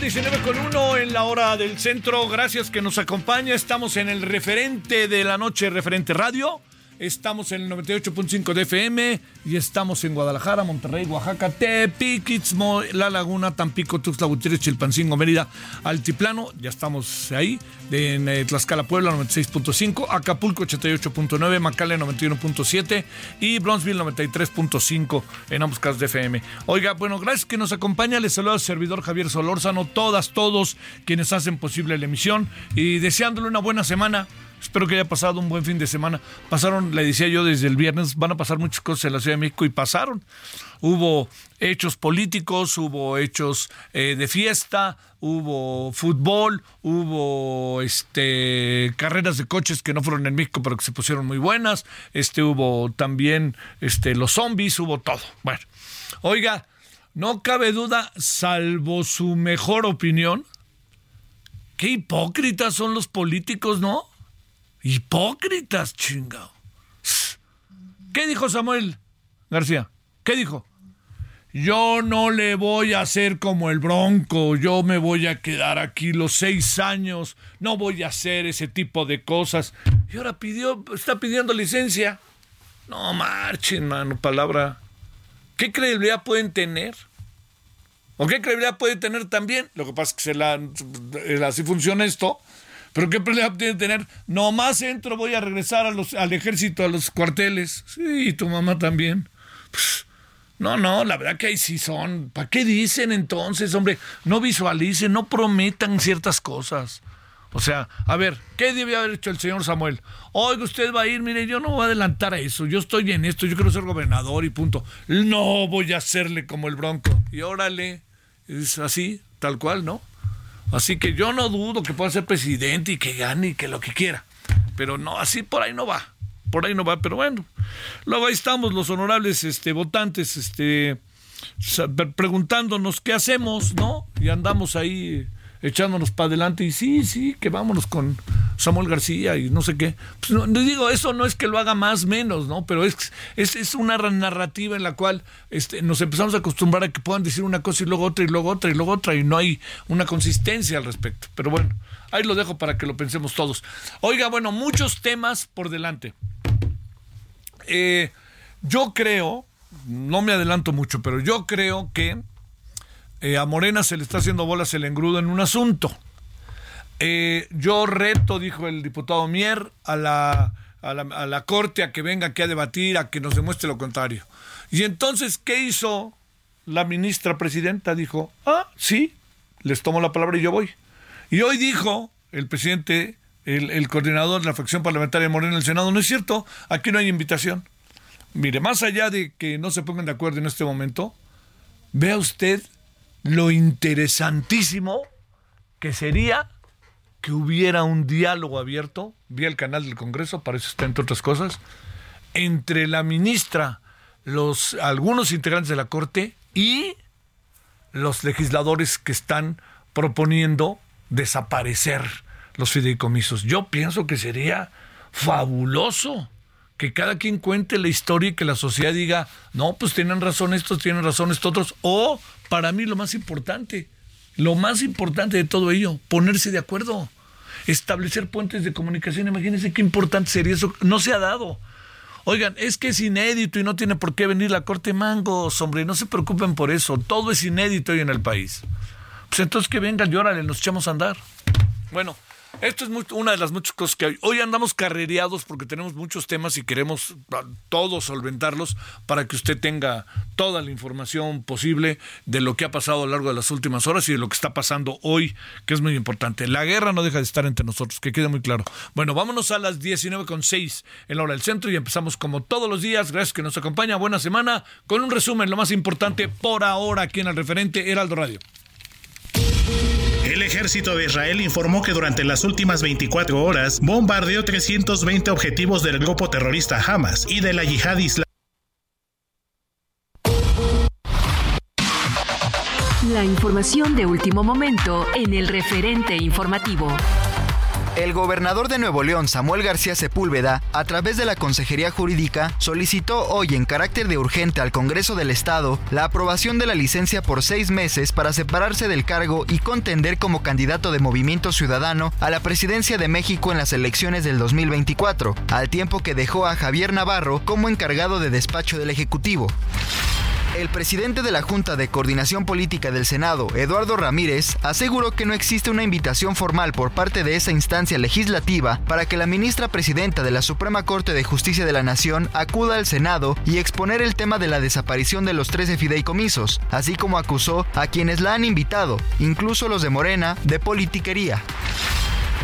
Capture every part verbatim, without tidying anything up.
diecinueve con uno en la hora del centro. Gracias que nos acompaña. Estamos en el referente de la noche, Referente Radio. Estamos en el noventa y ocho punto cinco de F M y estamos en Guadalajara, Monterrey, Oaxaca, Tepic, Istmo, La Laguna, Tampico, Tuxtla Gutiérrez, Chilpancingo, Mérida, Altiplano. Ya estamos ahí. En eh, Tlaxcala, Puebla, noventa y seis punto cinco. Acapulco, ochenta y ocho punto nueve. McAllen, noventa y uno punto siete. Y Brownsville, noventa y tres punto cinco en ambos casos de F M. Oiga, bueno, gracias que nos acompaña. Les saluda al servidor Javier Solórzano. Todas, todos quienes hacen posible la emisión. Y deseándole una buena semana. Espero que haya pasado un buen fin de semana. Pasaron, le decía yo desde el viernes, van a pasar muchas cosas en la Ciudad de México y pasaron. Hubo hechos políticos, hubo hechos eh, de fiesta, hubo fútbol, hubo este carreras de coches que no fueron en México pero que se pusieron muy buenas. Este hubo también este los zombies, hubo todo. Bueno, oiga, no cabe duda, salvo su mejor opinión, qué hipócritas son los políticos, ¿no? Hipócritas, chingado. ¿Qué dijo Samuel García? ¿Qué dijo? Yo no le voy a hacer como el Bronco. Yo me voy a quedar aquí los seis años. No voy a hacer ese tipo de cosas. Y ahora pidió, está pidiendo licencia. No marchen, mano, palabra. ¿Qué credibilidad pueden tener? ¿O qué credibilidad puede tener también? Lo que pasa es que se la, así funciona esto. ¿Pero qué problema tiene tener? Nomás entro, voy a regresar a los, al ejército, a los cuarteles. Sí, y tu mamá también. Pues, no, no, la verdad que ahí sí son. ¿Para qué dicen entonces, hombre? No visualicen, no prometan ciertas cosas. O sea, a ver, ¿qué debió haber hecho el señor Samuel? Oiga, usted va a ir, mire, yo no voy a adelantar a eso. Yo estoy en esto, yo quiero ser gobernador y punto. No voy a hacerle como el Bronco. Y órale, es así, tal cual, ¿no? Así que yo no dudo que pueda ser presidente y que gane y que lo que quiera. Pero no, así por ahí no va. Por ahí no va, pero bueno. Luego ahí estamos los honorables este, votantes este, preguntándonos qué hacemos, ¿no? Y andamos ahí echándonos para adelante y sí, sí, que vámonos con Samuel García y no sé qué. Pues no, digo, eso no es que lo haga más menos, ¿no? Pero es, es, es una narrativa en la cual este, nos empezamos a acostumbrar a que puedan decir una cosa y luego otra y luego otra y luego otra y no hay una consistencia al respecto. Pero bueno, ahí lo dejo para que lo pensemos todos. Oiga, bueno, muchos temas por delante. Eh, yo creo, no me adelanto mucho, pero yo creo que eh, a Morena se le está haciendo bolas el engrudo en un asunto. Eh, yo reto, dijo el diputado Mier, a la, a, la, a la Corte a que venga aquí a debatir, a que nos demuestre lo contrario. Y entonces, ¿qué hizo la ministra presidenta? Dijo, ah, sí, les tomo la palabra y yo voy. Y hoy dijo el presidente, el, el coordinador de la fracción parlamentaria de Morena en el Senado, no es cierto, aquí no hay invitación. Mire, más allá de que no se pongan de acuerdo en este momento, vea usted lo interesantísimo que sería que hubiera un diálogo abierto, vía el canal del Congreso, para eso está, entre otras cosas, entre la ministra, los algunos integrantes de la Corte y los legisladores que están proponiendo desaparecer los fideicomisos. Yo pienso que sería fabuloso que cada quien cuente la historia y que la sociedad diga, no, pues tienen razón estos, tienen razón estos otros, o para mí lo más importante, lo más importante de todo ello, ponerse de acuerdo, establecer puentes de comunicación. Imagínense qué importante sería eso, no se ha dado. Oigan, es que es inédito y no tiene por qué venir la Corte. Mangos, hombre, no se preocupen por eso. Todo es inédito hoy en el país. Pues entonces que vengan y órale, nos echamos a andar. Bueno, esto es muy, una de las muchas cosas que hay. Hoy andamos carrereados porque tenemos muchos temas y queremos todos solventarlos para que usted tenga toda la información posible de lo que ha pasado a lo largo de las últimas horas y de lo que está pasando hoy, que es muy importante. La guerra no deja de estar entre nosotros, que quede muy claro. Bueno, vámonos a las diecinueve con seis en la hora del centro y empezamos como todos los días. Gracias que nos acompaña. Buena semana. Con un resumen, lo más importante por ahora aquí en El Referente, Heraldo Radio. El ejército de Israel informó que durante las últimas veinticuatro horas bombardeó trescientos veinte objetivos del grupo terrorista Hamas y de la Yihad Islámica. La información de último momento en El Referente Informativo. El gobernador de Nuevo León, Samuel García Sepúlveda, a través de la Consejería Jurídica, solicitó hoy en carácter de urgente al Congreso del Estado la aprobación de la licencia por seis meses para separarse del cargo y contender como candidato de Movimiento Ciudadano a la presidencia de México en las elecciones del dos mil veinticuatro, al tiempo que dejó a Javier Navarro como encargado de despacho del Ejecutivo. El presidente de la Junta de Coordinación Política del Senado, Eduardo Ramírez, aseguró que no existe una invitación formal por parte de esa instancia legislativa para que la ministra presidenta de la Suprema Corte de Justicia de la Nación acuda al Senado y exponer el tema de la desaparición de los trece fideicomisos, así como acusó a quienes la han invitado, incluso los de Morena, de politiquería.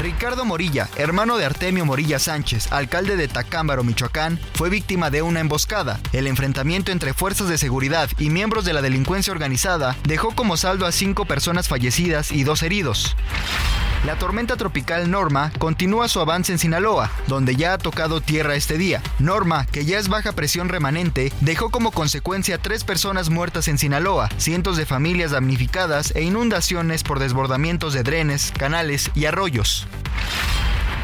Ricardo Mortilla, hermano de Artemio Mortilla Sánchez, alcalde de Tacámbaro, Michoacán, fue víctima de una emboscada. El enfrentamiento entre fuerzas de seguridad y miembros de la delincuencia organizada dejó como saldo a cinco personas fallecidas y dos heridos. La tormenta tropical Norma continúa su avance en Sinaloa, donde ya ha tocado tierra este día. Norma, que ya es baja presión remanente, dejó como consecuencia tres personas muertas en Sinaloa, cientos de familias damnificadas e inundaciones por desbordamientos de drenes, canales y arroyos.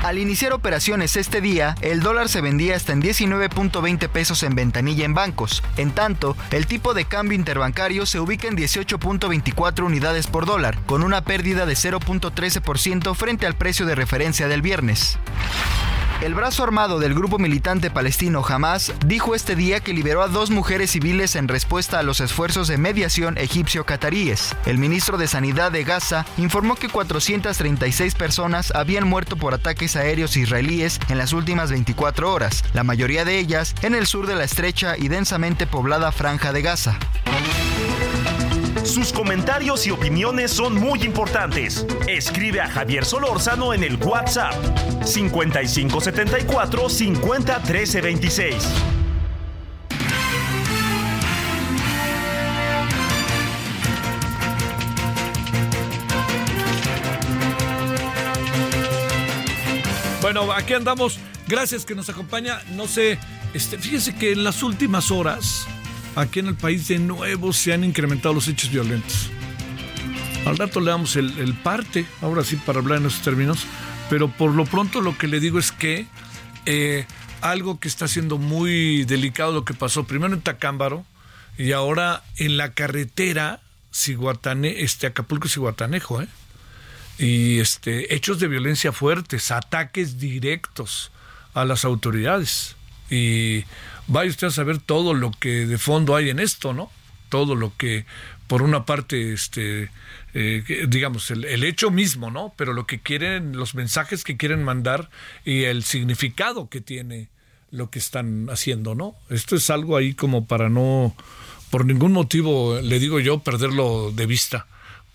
Al iniciar operaciones este día, el dólar se vendía hasta en diecinueve punto veinte pesos en ventanilla en bancos. En tanto, el tipo de cambio interbancario se ubica en dieciocho punto veinticuatro unidades por dólar, con una pérdida de cero punto trece por ciento frente al precio de referencia del viernes. El brazo armado del grupo militante palestino Hamas dijo este día que liberó a dos mujeres civiles en respuesta a los esfuerzos de mediación egipcio-cataríes. El ministro de Sanidad de Gaza informó que cuatrocientas treinta y seis personas habían muerto por ataques aéreos israelíes en las últimas veinticuatro horas, la mayoría de ellas en el sur de la estrecha y densamente poblada franja de Gaza. Sus comentarios y opiniones son muy importantes. Escribe a Javier Solórzano en el WhatsApp cincuenta y cinco setenta y cuatro cincuenta trece veintiséis. Bueno, aquí andamos. Gracias que nos acompaña. No sé, este, fíjese que en las últimas horas aquí en el país de nuevo se han incrementado los hechos violentos. Al rato le damos el, el parte, ahora sí, para hablar en esos términos, pero por lo pronto lo que le digo es que eh, algo que está siendo muy delicado lo que pasó primero en Tacámbaro y ahora en la carretera Cihuatane, este, Acapulco-Cihuatanejo, ¿eh? Y este, hechos de violencia fuertes, ataques directos a las autoridades. Y vaya usted a saber todo lo que de fondo hay en esto, ¿no? Todo lo que, por una parte, este, eh, digamos, el, el hecho mismo, ¿no? Pero lo que quieren, los mensajes que quieren mandar y el significado que tiene lo que están haciendo, ¿no? Esto es algo ahí como para no, por ningún motivo, le digo yo, perderlo de vista.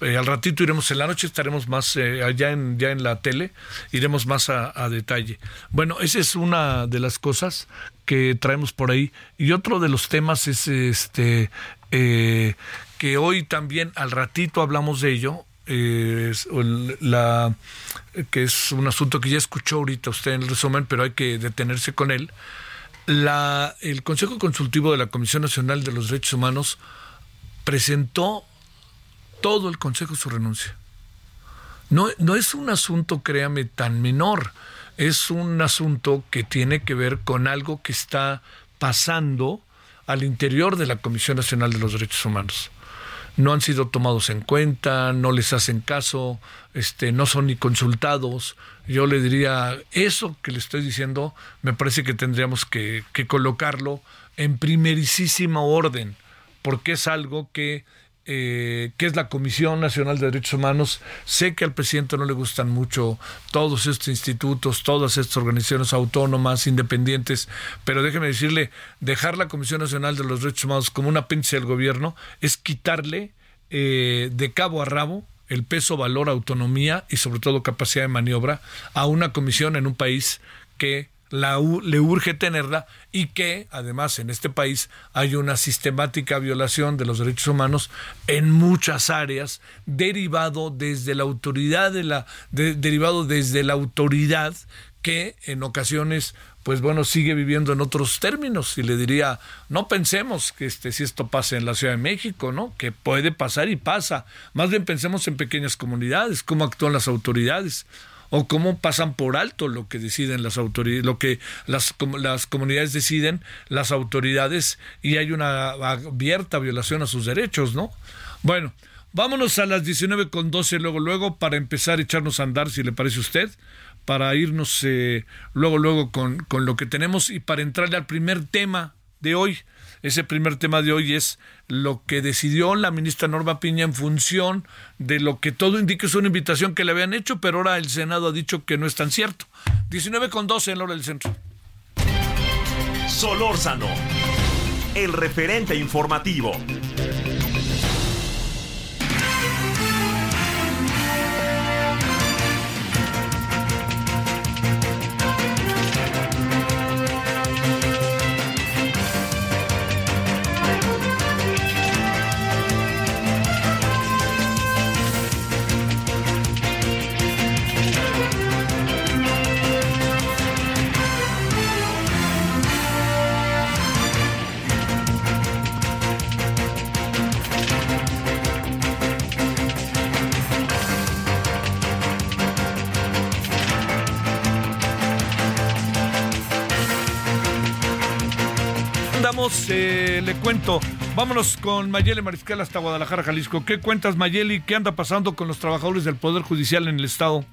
Eh, al ratito iremos, en la noche estaremos más eh, allá en, ya en la tele, iremos más a, a detalle. Bueno, esa es una de las cosas que traemos por ahí. Y otro de los temas es este eh, que hoy también al ratito hablamos de ello, eh, es, la, que es un asunto que ya escuchó ahorita usted en el resumen, pero hay que detenerse con él. La, el Consejo Consultivo de la Comisión Nacional de los Derechos Humanos presentó todo el Consejo su renuncia. No, no es un asunto, créame, tan menor. Es un asunto que tiene que ver con algo que está pasando al interior de la Comisión Nacional de los Derechos Humanos. No han sido tomados en cuenta, no les hacen caso, este, no son ni consultados. Yo le diría, eso que le estoy diciendo, me parece que tendríamos que, que colocarlo en primerísima orden, porque es algo que... Eh, que es la Comisión Nacional de Derechos Humanos. Sé que al presidente no le gustan mucho todos estos institutos, todas estas organizaciones autónomas, independientes, pero déjeme decirle, dejar la Comisión Nacional de los Derechos Humanos como un apéndice del gobierno es quitarle eh, de cabo a rabo el peso, valor, autonomía y sobre todo capacidad de maniobra a una comisión en un país que La U, le urge tenerla y que además en este país hay una sistemática violación de los derechos humanos en muchas áreas, derivado desde la autoridad de la de, derivado desde la autoridad que en ocasiones, pues bueno, sigue viviendo en otros términos. Y le diría, no pensemos que este, si esto pasa en la Ciudad de México, ¿no? Que puede pasar y pasa. Más bien pensemos en pequeñas comunidades, cómo actúan las autoridades, o cómo pasan por alto lo que deciden las autoridades, lo que las, las comunidades deciden, las autoridades, y hay una abierta violación a sus derechos, ¿no? Bueno, vámonos a las diecinueve con doce luego, luego, para empezar a echarnos a andar, si le parece a usted, para irnos eh, luego, luego con, con lo que tenemos y para entrarle al primer tema de hoy. Ese primer tema de hoy es lo que decidió la ministra Norma Piña en función de lo que todo indica es una invitación que le habían hecho, pero ahora el Senado ha dicho que no es tan cierto. diecinueve con doce en la hora del centro. Solórzano, el referente informativo. Eh, le cuento, vámonos con Mayeli Mariscal hasta Guadalajara, Jalisco. ¿Qué cuentas, Mayeli? ¿Qué anda pasando con los trabajadores del Poder Judicial en el Estado?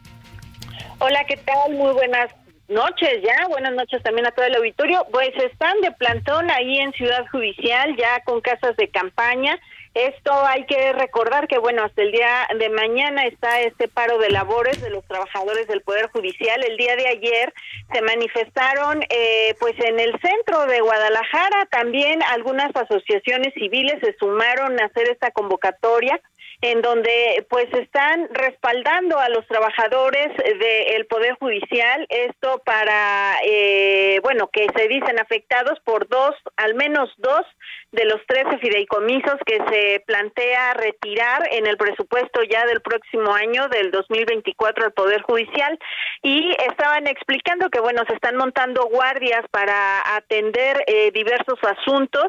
Hola, ¿qué tal? Muy buenas noches ya, buenas noches también a todo el auditorio. Pues están de plantón ahí en Ciudad Judicial, ya con casas de campaña. Esto hay que recordar que, bueno, hasta el día de mañana está este paro de labores de los trabajadores del Poder Judicial. El día de ayer se manifestaron, eh, pues, en el centro de Guadalajara. También algunas asociaciones civiles se sumaron a hacer esta convocatoria, en donde pues están respaldando a los trabajadores del Poder Judicial, esto para, eh, bueno, que se dicen afectados por dos, al menos dos de los trece fideicomisos que se plantea retirar en el presupuesto ya del próximo año, del dos mil veinticuatro, al Poder Judicial, y estaban explicando que, bueno, se están montando guardias para atender eh, diversos asuntos,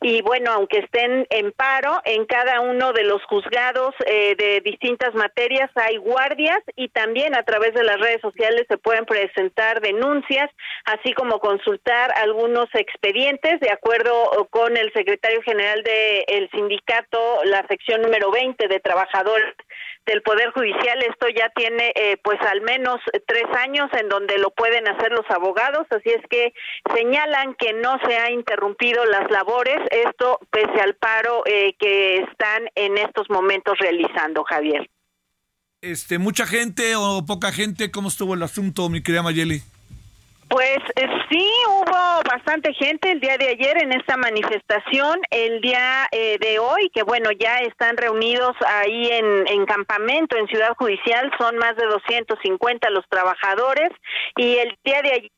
y bueno, aunque estén en paro, en cada uno de los juzgados de distintas materias hay guardias, y también a través de las redes sociales se pueden presentar denuncias, así como consultar algunos expedientes, de acuerdo con el secretario general del sindicato, la sección número veinte de trabajadores del Poder Judicial. Esto ya tiene eh, pues al menos tres años en donde lo pueden hacer los abogados, así es que señalan que no se ha interrumpido las labores, esto pese al paro eh, que están en estos momentos realizando, Javier. Este, ¿mucha gente o poca gente? ¿Cómo estuvo el asunto, mi querida Mayeli? Pues eh, sí, hubo bastante gente el día de ayer en esta manifestación, el día eh, de hoy, que bueno, ya están reunidos ahí en, en campamento, en Ciudad Judicial, son más de doscientos cincuenta los trabajadores, y el día de ayer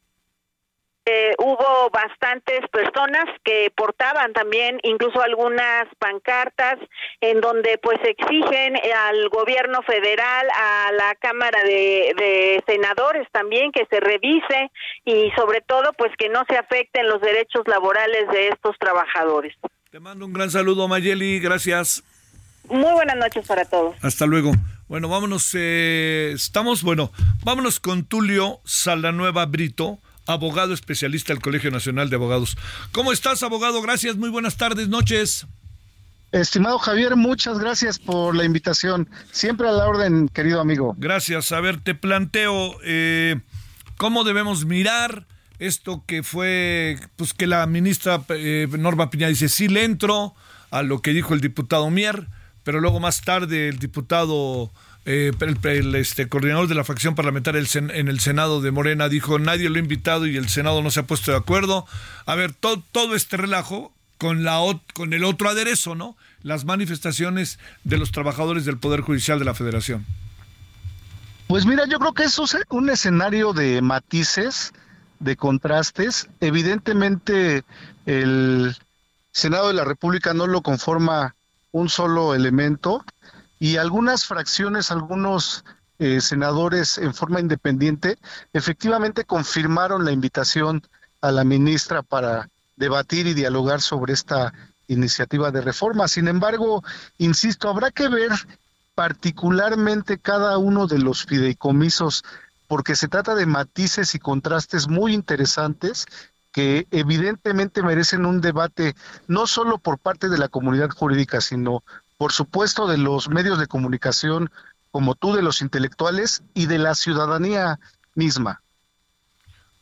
Eh, hubo bastantes personas que portaban también incluso algunas pancartas en donde pues exigen al gobierno federal, a la Cámara de, de Senadores también que se revise y sobre todo pues que no se afecten los derechos laborales de estos trabajadores. Te mando un gran saludo, Mayeli, gracias. Muy buenas noches para todos. Hasta luego. Bueno, vámonos, eh, estamos, bueno, vámonos con Tulio Saldanueva Brito, abogado especialista del Colegio Nacional de Abogados. ¿Cómo estás, abogado? Gracias, muy buenas tardes, noches. Estimado Javier, muchas gracias por la invitación. Siempre a la orden, querido amigo. Gracias. A ver, te planteo, eh, ¿cómo debemos mirar esto que fue, pues que la ministra eh, Norma Piña dice, sí le entro a lo que dijo el diputado Mier, pero luego más tarde el diputado... Eh, el, el este, coordinador de la facción parlamentaria el sen, en el Senado de Morena dijo nadie lo ha invitado y el Senado no se ha puesto de acuerdo? A ver, to, todo este relajo con, la, con el otro aderezo, ¿no? Las manifestaciones de los trabajadores del Poder Judicial de la Federación. Pues mira, yo creo que eso es un escenario de matices, de contrastes. Evidentemente el Senado de la República no lo conforma un solo elemento, y algunas fracciones, algunos eh, senadores en forma independiente, efectivamente confirmaron la invitación a la ministra para debatir y dialogar sobre esta iniciativa de reforma. Sin embargo, insisto, habrá que ver particularmente cada uno de los fideicomisos, porque se trata de matices y contrastes muy interesantes que evidentemente merecen un debate no solo por parte de la comunidad jurídica, sino por supuesto de los medios de comunicación como tú, de los intelectuales y de la ciudadanía misma.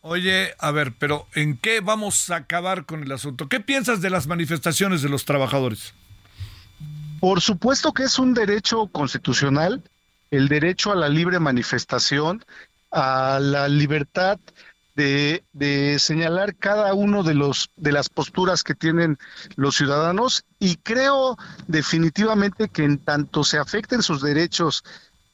Oye, a ver, pero ¿en qué vamos a acabar con el asunto? ¿Qué piensas de las manifestaciones de los trabajadores? Por supuesto que es un derecho constitucional, el derecho a la libre manifestación, a la libertad de, de señalar cada uno de los de las posturas que tienen los ciudadanos, y creo definitivamente que en tanto se afecten sus derechos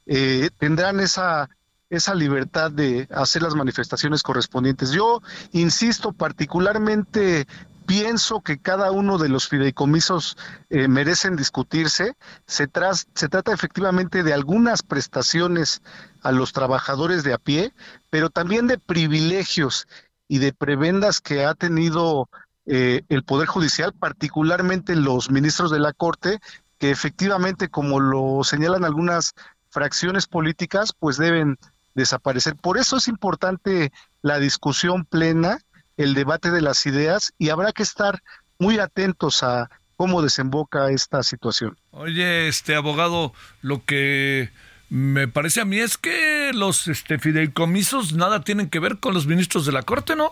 eh, tendrán esa esa libertad de hacer las manifestaciones correspondientes. Yo insisto, particularmente pienso que cada uno de los fideicomisos eh, merecen discutirse. Se, tras, se trata efectivamente de algunas prestaciones a los trabajadores de a pie, pero también de privilegios y de prebendas que ha tenido eh, el Poder Judicial, particularmente los ministros de la Corte, que efectivamente, como lo señalan algunas fracciones políticas, pues deben desaparecer. Por eso es importante la discusión plena, el debate de las ideas, y habrá que estar muy atentos a cómo desemboca esta situación. Oye, este abogado, lo que me parece a mí es que los este, fideicomisos nada tienen que ver con los ministros de la Corte, ¿no?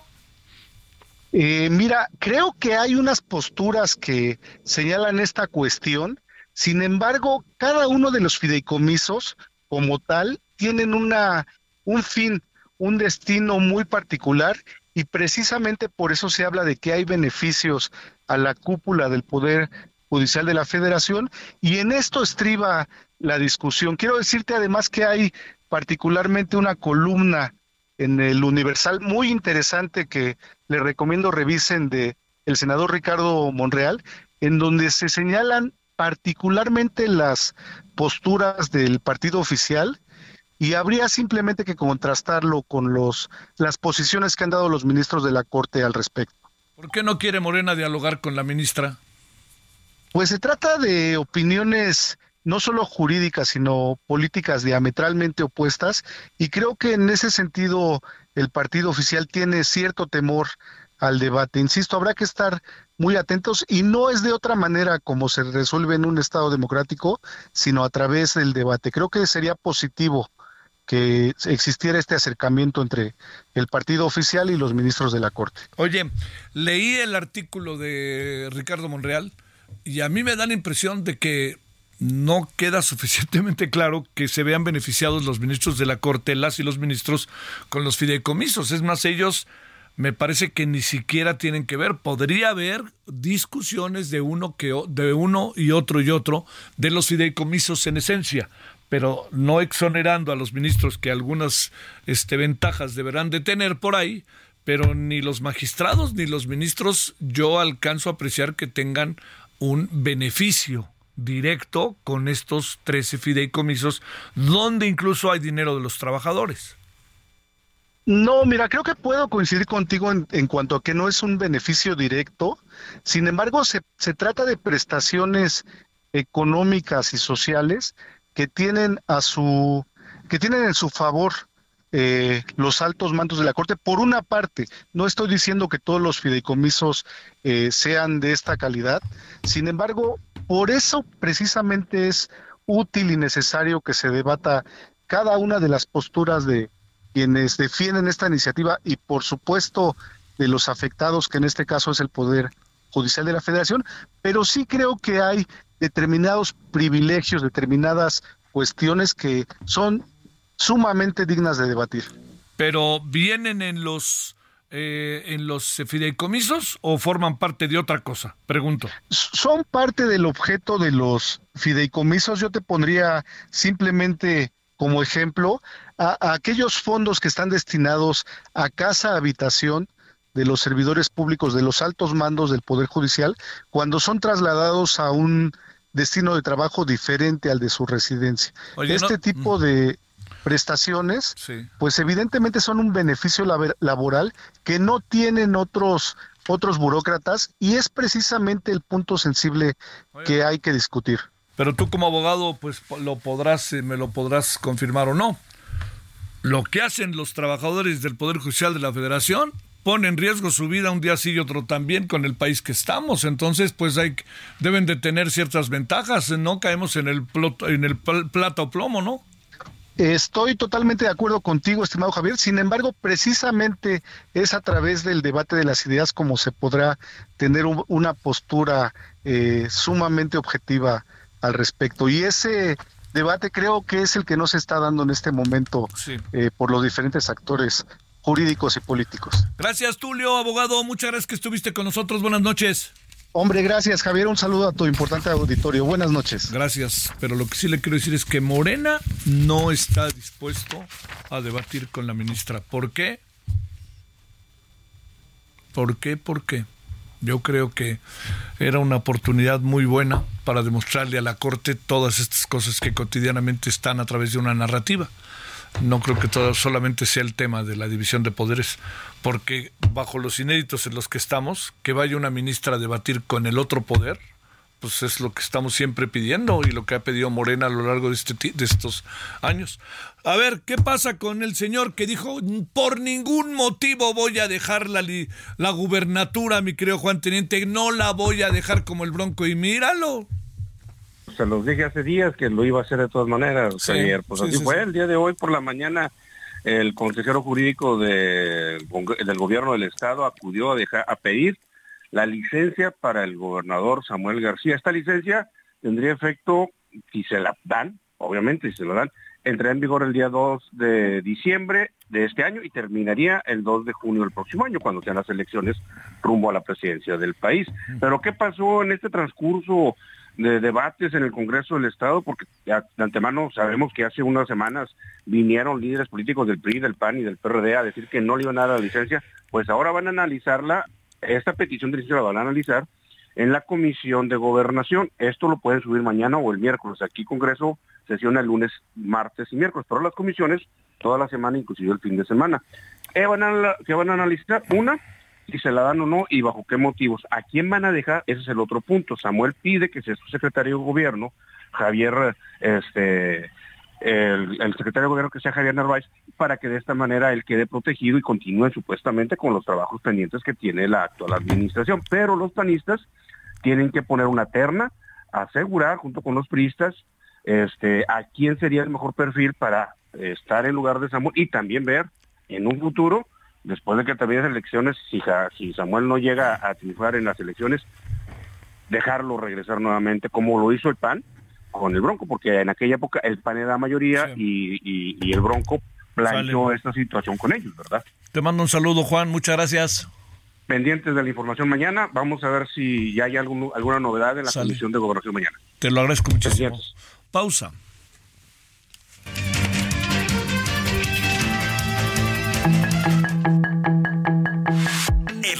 Eh, mira, creo que hay unas posturas que señalan esta cuestión. Sin embargo, cada uno de los fideicomisos como tal tienen una un fin, un destino muy particular. Y precisamente por eso se habla de que hay beneficios a la cúpula del Poder Judicial de la Federación, y en esto estriba la discusión. Quiero decirte además que hay particularmente una columna en el Universal muy interesante que les recomiendo revisen, de el senador Ricardo Monreal, en donde se señalan particularmente las posturas del partido oficial, y habría simplemente que contrastarlo con los las posiciones que han dado los ministros de la Corte al respecto. ¿Por qué no quiere Morena dialogar con la ministra? Pues se trata de opiniones no solo jurídicas, sino políticas diametralmente opuestas, y creo que en ese sentido el partido oficial tiene cierto temor al debate. Insisto, habrá que estar muy atentos y no es de otra manera como se resuelve en un Estado democrático, sino a través del debate. Creo que sería positivo que existiera este acercamiento entre el partido oficial y los ministros de la Corte. Oye, leí el artículo de Ricardo Monreal y a mí me da la impresión de que no queda suficientemente claro que se vean beneficiados los ministros de la Corte, las y los ministros, con los fideicomisos. Es más, ellos me parece que ni siquiera tienen que ver. Podría haber discusiones de uno que de uno y otro y otro de los fideicomisos en esencia, pero no exonerando a los ministros que algunas este, ventajas deberán de tener por ahí, pero ni los magistrados ni los ministros yo alcanzo a apreciar que tengan un beneficio directo con estos trece fideicomisos, donde incluso hay dinero de los trabajadores. No, mira, creo que puedo coincidir contigo en, en cuanto a que no es un beneficio directo, sin embargo, se, se trata de prestaciones económicas y sociales que tienen a su que tienen en su favor eh, los altos mandos de la Corte. Por una parte, no estoy diciendo que todos los fideicomisos eh, sean de esta calidad, sin embargo, por eso precisamente es útil y necesario que se debata cada una de las posturas de quienes defienden esta iniciativa y por supuesto de los afectados, que en este caso es el Poder Judicial de la Federación, pero sí creo que hay determinados privilegios, determinadas cuestiones que son sumamente dignas de debatir. ¿Pero vienen en los Eh, en los fideicomisos o forman parte de otra cosa? Pregunto. Son parte del objeto de los fideicomisos. Yo te pondría simplemente como ejemplo a, a aquellos fondos que están destinados a casa habitación de los servidores públicos, de los altos mandos del Poder Judicial, cuando son trasladados a un destino de trabajo diferente al de su residencia. Oye, este no... tipo de prestaciones, sí, pues evidentemente son un beneficio lab- laboral que no tienen otros otros burócratas y es precisamente el punto sensible que hay que discutir. Pero tú como abogado pues lo podrás me lo podrás confirmar o no. Lo que hacen los trabajadores del Poder Judicial de la Federación pone en riesgo su vida un día sí y otro también con el país que estamos. Entonces pues hay deben de tener ciertas ventajas, no caemos en el pl- en el pl- plata o plomo, ¿no? Estoy totalmente de acuerdo contigo, estimado Javier. Sin embargo, precisamente es a través del debate de las ideas como se podrá tener un, una postura eh, sumamente objetiva al respecto. Y ese debate creo que es el que no se está dando en este momento, sí, eh, por los diferentes actores jurídicos y políticos. Gracias, Tulio, abogado. Muchas gracias que estuviste con nosotros. Buenas noches. Hombre, gracias, Javier. Un saludo a tu importante auditorio. Buenas noches. Gracias. Pero lo que sí le quiero decir es que Morena no está dispuesto a debatir con la ministra. ¿Por qué? ¿Por qué? ¿Por qué? Yo creo que era una oportunidad muy buena para demostrarle a la Corte todas estas cosas que cotidianamente están a través de una narrativa. No creo que todo solamente sea el tema de la división de poderes, porque bajo los inéditos en los que estamos, que vaya una ministra a debatir con el otro poder, pues es lo que estamos siempre pidiendo y lo que ha pedido Morena a lo largo de, este, de estos años. A ver, ¿qué pasa con el señor que dijo, por ningún motivo voy a dejar la, li- la gubernatura, mi querido Juan Teniente, no la voy a dejar como el Bronco? Y míralo. Se los dije hace días que lo iba a hacer de todas maneras, sí, ayer. Pues sí, así sí, fue, sí. El día de hoy por la mañana el consejero jurídico de, del gobierno del estado acudió a, dejar, a pedir la licencia para el gobernador Samuel García. Esta licencia tendría efecto, si se la dan, obviamente si se la dan, entrará en vigor el día dos de diciembre de este año y terminaría el dos de junio del próximo año, cuando sean las elecciones rumbo a la presidencia del país. Pero ¿qué pasó en este transcurso de debates en el Congreso del Estado? Porque de antemano sabemos que hace unas semanas vinieron líderes políticos del P R I, del P A N y del P R D a decir que no le iban a dar la licencia. Pues ahora van a analizarla, esta petición de licencia la van a analizar en la Comisión de Gobernación. Esto lo pueden subir mañana o el miércoles. Aquí Congreso sesiona el lunes, martes y miércoles, pero las comisiones toda la semana, inclusive el fin de semana. ¿Qué van a, qué van a analizar? Una, si se la dan o no y bajo qué motivos. ¿A quién van a dejar? Ese es el otro punto. Samuel pide que sea su secretario de gobierno, Javier este, el, el secretario de Gobierno, que sea Javier Narváez, para que de esta manera él quede protegido y continúe supuestamente con los trabajos pendientes que tiene la actual administración. Pero los panistas tienen que poner una terna, asegurar junto con los priistas este, a quién sería el mejor perfil para estar en lugar de Samuel, y también ver en un futuro, después de que también las elecciones, si, si Samuel no llega a triunfar en las elecciones, dejarlo regresar nuevamente, como lo hizo el P A N con el Bronco, porque en aquella época el P A N era mayoría, sí, y, y, y el Bronco planteó Sale. esta situación con ellos, ¿verdad? Te mando un saludo, Juan, muchas gracias. Pendientes de la información mañana, vamos a ver si ya hay algún, alguna novedad en la Sale. Comisión de Gobernación mañana. Te lo agradezco muchísimo. Pendientes. Pausa. El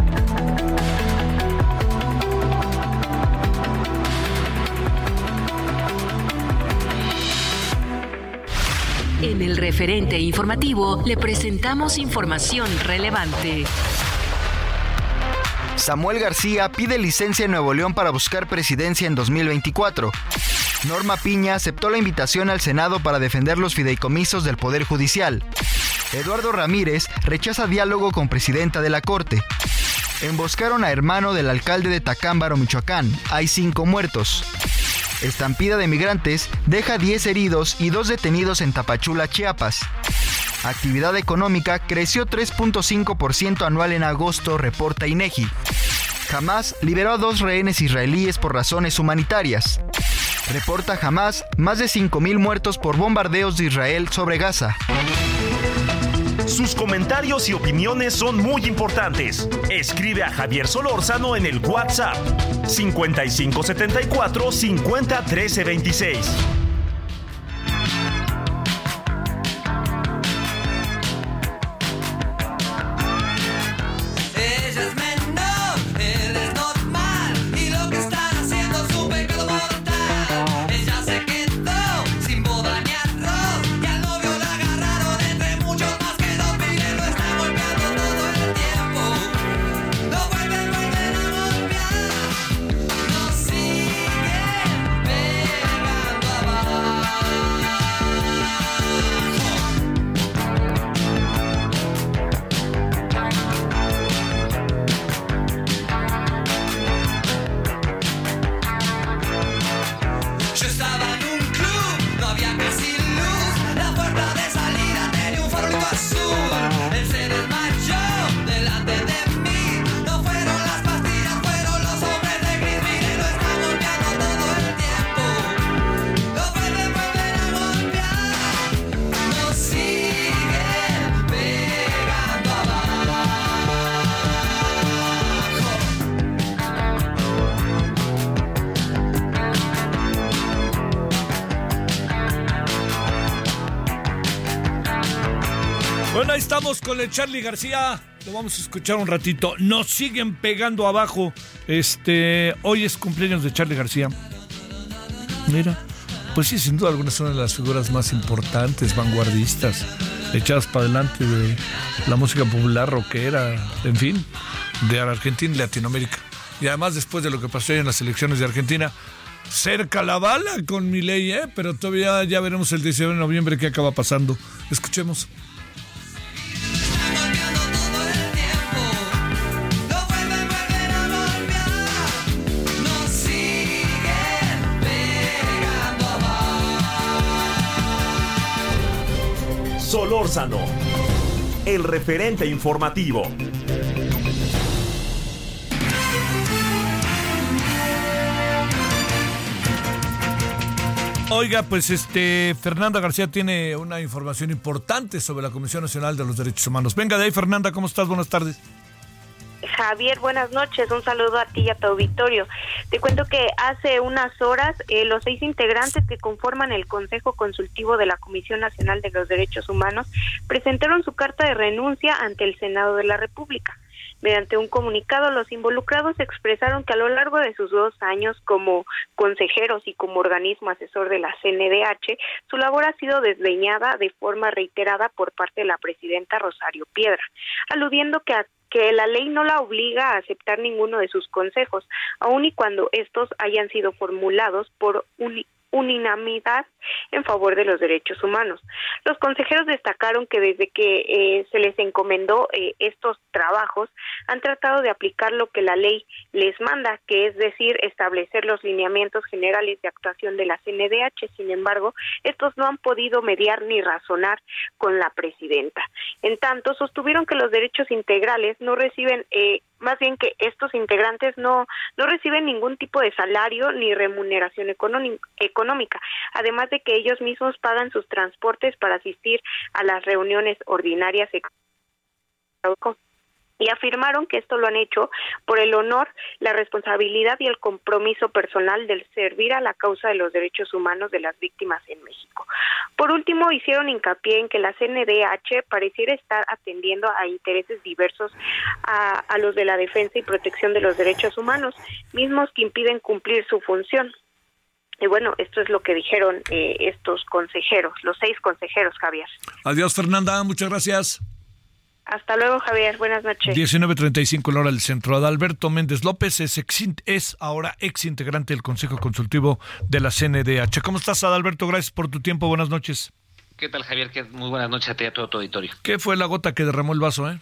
En el referente informativo le presentamos información relevante. Samuel García pide licencia en Nuevo León para buscar presidencia en dos mil veinticuatro. Norma Piña aceptó la invitación al Senado para defender los fideicomisos del Poder Judicial. Eduardo Ramírez rechaza diálogo con presidenta de la Corte. Emboscaron a hermano del alcalde de Tacámbaro, Michoacán. Hay cinco muertos. Estampida de migrantes deja diez heridos y dos detenidos en Tapachula, Chiapas. Actividad económica creció tres punto cinco por ciento anual en agosto, reporta INEGI. Hamas liberó a dos rehenes israelíes por razones humanitarias. Reporta Hamas más de cinco mil muertos por bombardeos de Israel sobre Gaza. Sus comentarios y opiniones son muy importantes. Escribe a Javier Solórzano en el WhatsApp cincuenta y cinco setenta y cuatro cincuenta trece veintiséis. Con el Charlie García, lo vamos a escuchar un ratito. Nos siguen pegando abajo. Este, hoy es cumpleaños de Charlie García. Mira, pues sí, sin duda alguna es una de las figuras más importantes, vanguardistas, echadas para adelante de la música popular, rockera, en fin, de Argentina y Latinoamérica. Y además, después de lo que pasó en las elecciones de Argentina, cerca la bala con Milei, ¿eh? Pero todavía ya veremos el diecinueve de noviembre qué acaba pasando. Escuchemos. Solórzano, el referente informativo. Oiga, pues este Fernanda García tiene una información importante sobre la Comisión Nacional de los Derechos Humanos. Venga de ahí, Fernanda, ¿cómo estás? Buenas tardes. Javier, buenas noches. Un saludo a ti y a tu auditorio. Te cuento que hace unas horas eh, los seis integrantes que conforman el Consejo Consultivo de la Comisión Nacional de los Derechos Humanos presentaron su carta de renuncia ante el Senado de la República. Mediante un comunicado, los involucrados expresaron que a lo largo de sus dos años como consejeros y como organismo asesor de la C N D H, su labor ha sido desdeñada de forma reiterada por parte de la presidenta Rosario Piedra, aludiendo que a que la ley no la obliga a aceptar ninguno de sus consejos, aun y cuando estos hayan sido formulados por un unanimidad en favor de los derechos humanos. Los consejeros destacaron que desde que eh, se les encomendó eh, estos trabajos han tratado de aplicar lo que la ley les manda, que es decir, establecer los lineamientos generales de actuación de la C N D H. Sin embargo, estos no han podido mediar ni razonar con la presidenta. En tanto, sostuvieron que los derechos integrales no reciben eh, más bien que estos integrantes no, no reciben ningún tipo de salario ni remuneración económica, además de que ellos mismos pagan sus transportes para asistir a las reuniones ordinarias y afirmaron que esto lo han hecho por el honor, la responsabilidad y el compromiso personal del servir a la causa de los derechos humanos de las víctimas en México. Por último, hicieron hincapié en que la C N D H pareciera estar atendiendo a intereses diversos a, a los de la defensa y protección de los derechos humanos, mismos que impiden cumplir su función. Y bueno, esto es lo que dijeron eh, estos consejeros, los seis consejeros, Javier. Adiós, Fernanda, muchas gracias. Hasta luego, Javier. Buenas noches. diecinueve treinta y cinco, la hora del centro. Adalberto Méndez López es, ex, es ahora ex integrante del Consejo Consultivo de la C N D H. ¿Cómo estás, Adalberto? Gracias por tu tiempo. Buenas noches. ¿Qué tal, Javier? Muy buenas noches a ti y a todo tu auditorio. ¿Qué fue la gota que derramó el vaso, eh?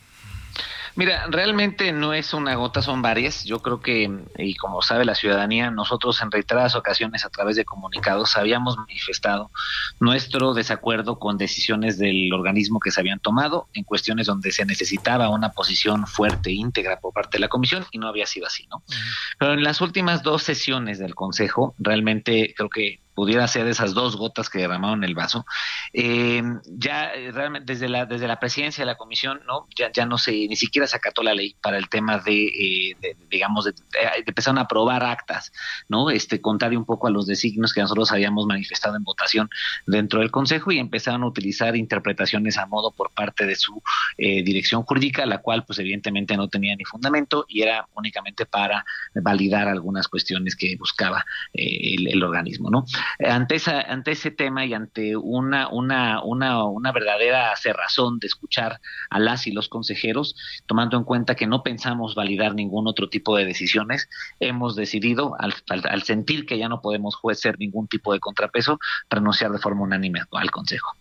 Mira, realmente no es una gota, son varias. Yo creo que, y como sabe la ciudadanía, nosotros en reiteradas ocasiones a través de comunicados habíamos manifestado nuestro desacuerdo con decisiones del organismo que se habían tomado en cuestiones donde se necesitaba una posición fuerte e íntegra por parte de la Comisión y no había sido así, ¿no? Uh-huh. Pero en las últimas dos sesiones del Consejo, realmente creo que pudiera ser esas dos gotas que derramaron el vaso. Eh, ya realmente desde la desde la presidencia de la comisión, no, ya ya no se ni siquiera se acató la ley para el tema de, eh, de digamos de, de empezaron a aprobar actas, no, este contrario un poco a los designios que nosotros habíamos manifestado en votación dentro del Consejo y empezaron a utilizar interpretaciones a modo por parte de su eh, dirección jurídica, la cual pues evidentemente no tenía ni fundamento y era únicamente para validar algunas cuestiones que buscaba eh, el, el organismo, ¿no? Ante esa, ante ese tema y ante una, una, una, una verdadera cerrazón de escuchar a las y los consejeros, tomando en cuenta que no pensamos validar ningún otro tipo de decisiones, hemos decidido, al, al, al sentir que ya no podemos juecer ningún tipo de contrapeso, renunciar de forma unánime al Consejo.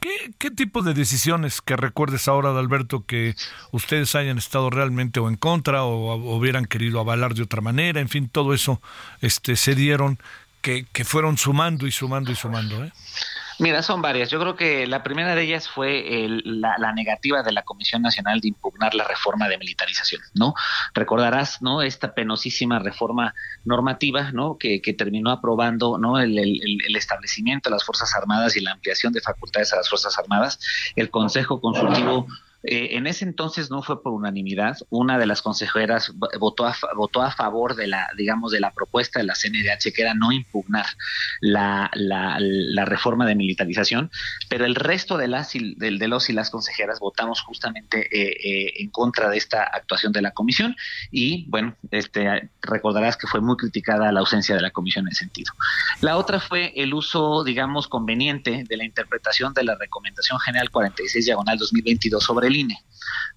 ¿Qué, qué tipo de decisiones que recuerdes ahora, Adalberto, que ustedes hayan estado realmente o en contra o, o hubieran querido avalar de otra manera? En fin, todo eso este, se dieron... Que, que fueron sumando y sumando y sumando, ¿eh? Mira, son varias. Yo creo que la primera de ellas fue el, la, la negativa de la Comisión Nacional de impugnar la reforma de militarización, ¿no? Recordarás, ¿no? Esta penosísima reforma normativa, ¿no? Que, que terminó aprobando, ¿no? El, el, el establecimiento de las Fuerzas Armadas y la ampliación de facultades a las Fuerzas Armadas. El Consejo Consultivo... Eh, en ese entonces no fue por unanimidad. Una de las consejeras votó a, votó a favor de la, digamos, de la propuesta de la C N D H, que era no impugnar la, la, la reforma de militarización, pero el resto de las y, de, de los y las consejeras votamos justamente eh, eh, en contra de esta actuación de la comisión y, bueno, este, recordarás que fue muy criticada la ausencia de la comisión en ese sentido. La otra fue el uso, digamos, conveniente de la interpretación de la Recomendación General cuarenta y seis diagonal dos mil veintidós sobre el I N E,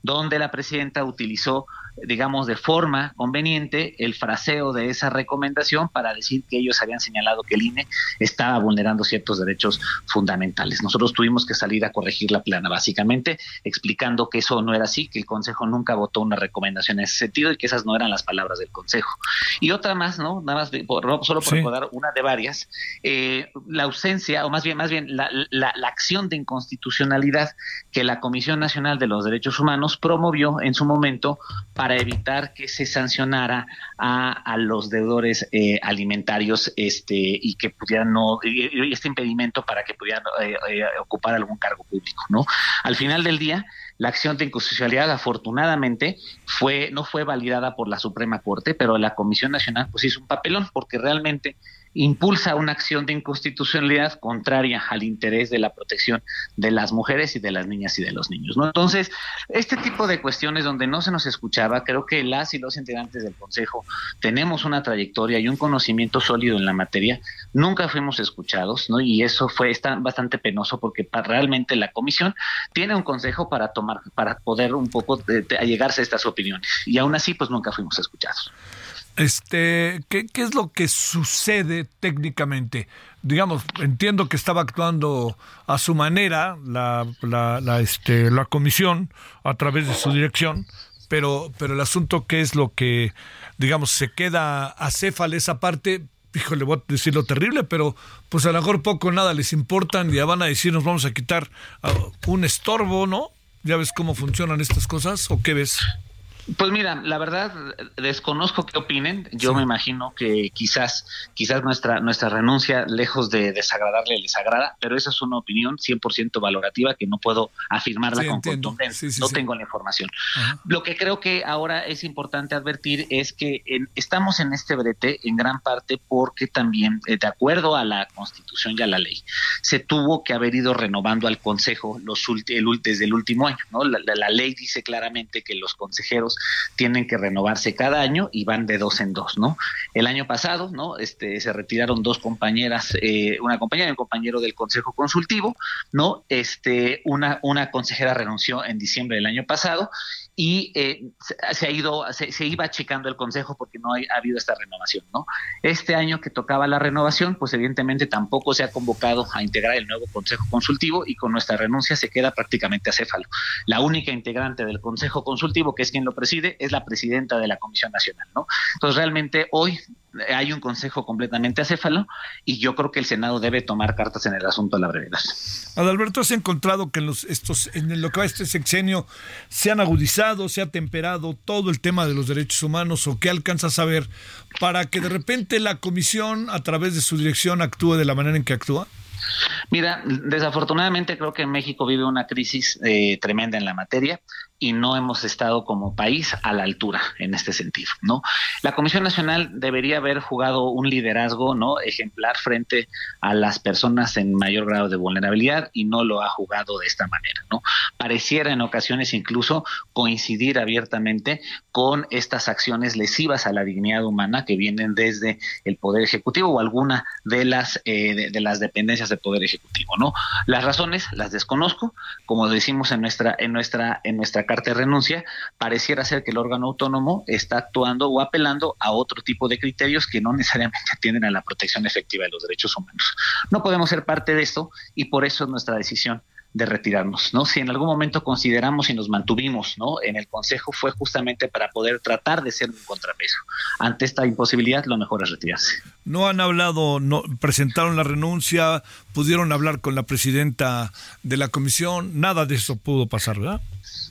donde la presidenta utilizó, digamos, de forma conveniente el fraseo de esa recomendación para decir que ellos habían señalado que el I N E estaba vulnerando ciertos derechos fundamentales. Nosotros tuvimos que salir a corregir la plana, básicamente, explicando que eso no era así, que el Consejo nunca votó una recomendación en ese sentido y que esas no eran las palabras del Consejo. Y otra más, ¿no? Nada más, de, por, solo por sí. recordar una de varias, eh, la ausencia, o más bien, más bien, la, la, la acción de inconstitucionalidad que la Comisión Nacional de los Derechos Humanos promovió en su momento para evitar que se sancionara a, a los deudores eh, alimentarios este y que pudieran no y, y este impedimento para que pudieran eh, eh, ocupar algún cargo público, ¿no? Al final del día, la acción de inconstitucionalidad, afortunadamente, fue no fue validada por la Suprema Corte, pero la Comisión Nacional pues hizo un papelón porque realmente impulsa una acción de inconstitucionalidad contraria al interés de la protección de las mujeres y de las niñas y de los niños, ¿no? Entonces, este tipo de cuestiones donde no se nos escuchaba, creo que las y los integrantes del Consejo tenemos una trayectoria y un conocimiento sólido en la materia, nunca fuimos escuchados, ¿no? Y eso fue está bastante penoso porque pa- realmente la Comisión tiene un consejo para tomar, para poder un poco de, de allegarse a estas opiniones, y aún así pues nunca fuimos escuchados. Este, ¿qué, ¿Qué es lo que sucede técnicamente? Digamos, entiendo que estaba actuando a su manera la, la, la, este, la comisión a través de su dirección, pero, pero el asunto, ¿qué es lo que, digamos, se queda acéfale esa parte? Híjole, voy a decir lo terrible, pero pues a lo mejor poco o nada les importan, ya van a decir, nos vamos a quitar un estorbo, ¿no? ¿Ya ves cómo funcionan estas cosas o qué ves? Pues mira, la verdad desconozco qué opinen. Yo sí. me imagino que quizás quizás nuestra nuestra renuncia, lejos de desagradarle, les agrada, pero esa es una opinión cien por ciento valorativa que no puedo afirmarla sí, con entiendo. contundencia. Sí, sí, no sí. tengo la información. Ajá. Lo que creo que ahora es importante advertir es que en, estamos en este brete en gran parte porque también, de acuerdo a la Constitución y a la ley, se tuvo que haber ido renovando al Consejo los ulti, el, desde el último año, ¿no? La, la, la ley dice claramente que los consejeros tienen que renovarse cada año y van de dos en dos, ¿no? El año pasado, ¿no? Este, se retiraron dos compañeras, eh, una compañera y un compañero del Consejo Consultivo, ¿no? Este, una, una consejera renunció en diciembre del año pasado. Y eh, se ha ido, se, se iba achicando el Consejo porque no hay, ha habido esta renovación, ¿no? Este año que tocaba la renovación, pues evidentemente tampoco se ha convocado a integrar el nuevo Consejo Consultivo y con nuestra renuncia se queda prácticamente acéfalo. La única integrante del Consejo Consultivo, que es quien lo preside, es la presidenta de la Comisión Nacional, ¿no? Entonces realmente hoy hay un Consejo completamente acéfalo y yo creo que el Senado debe tomar cartas en el asunto a la brevedad. Adalberto, ¿has encontrado que en, los, estos, en lo que va este sexenio se han agudizado, se ha temperado todo el tema de los derechos humanos, o qué alcanzas a ver para que de repente la Comisión a través de su dirección actúe de la manera en que actúa? Mira, desafortunadamente creo que México vive una crisis eh, tremenda en la materia y no hemos estado como país a la altura en este sentido, ¿no? La Comisión Nacional debería haber jugado un liderazgo, ¿no?, ejemplar frente a las personas en mayor grado de vulnerabilidad y no lo ha jugado de esta manera, ¿no? Pareciera en ocasiones incluso coincidir abiertamente con estas acciones lesivas a la dignidad humana que vienen desde el Poder Ejecutivo o alguna de las eh, de, de las dependencias del Poder Ejecutivo, ¿no? Las razones las desconozco, como decimos en nuestra en nuestra en nuestra carta de renuncia, pareciera ser que el órgano autónomo está actuando o apelando a otro tipo de criterios que no necesariamente atienden a la protección efectiva de los derechos humanos. No podemos ser parte de esto y por eso es nuestra decisión de retirarnos, ¿no? Si en algún momento consideramos y nos mantuvimos, ¿no?, en el Consejo, fue justamente para poder tratar de ser un contrapeso. Ante esta imposibilidad, lo mejor es retirarse. No han hablado, no presentaron la renuncia, pudieron hablar con la presidenta de la comisión, nada de eso pudo pasar, ¿verdad?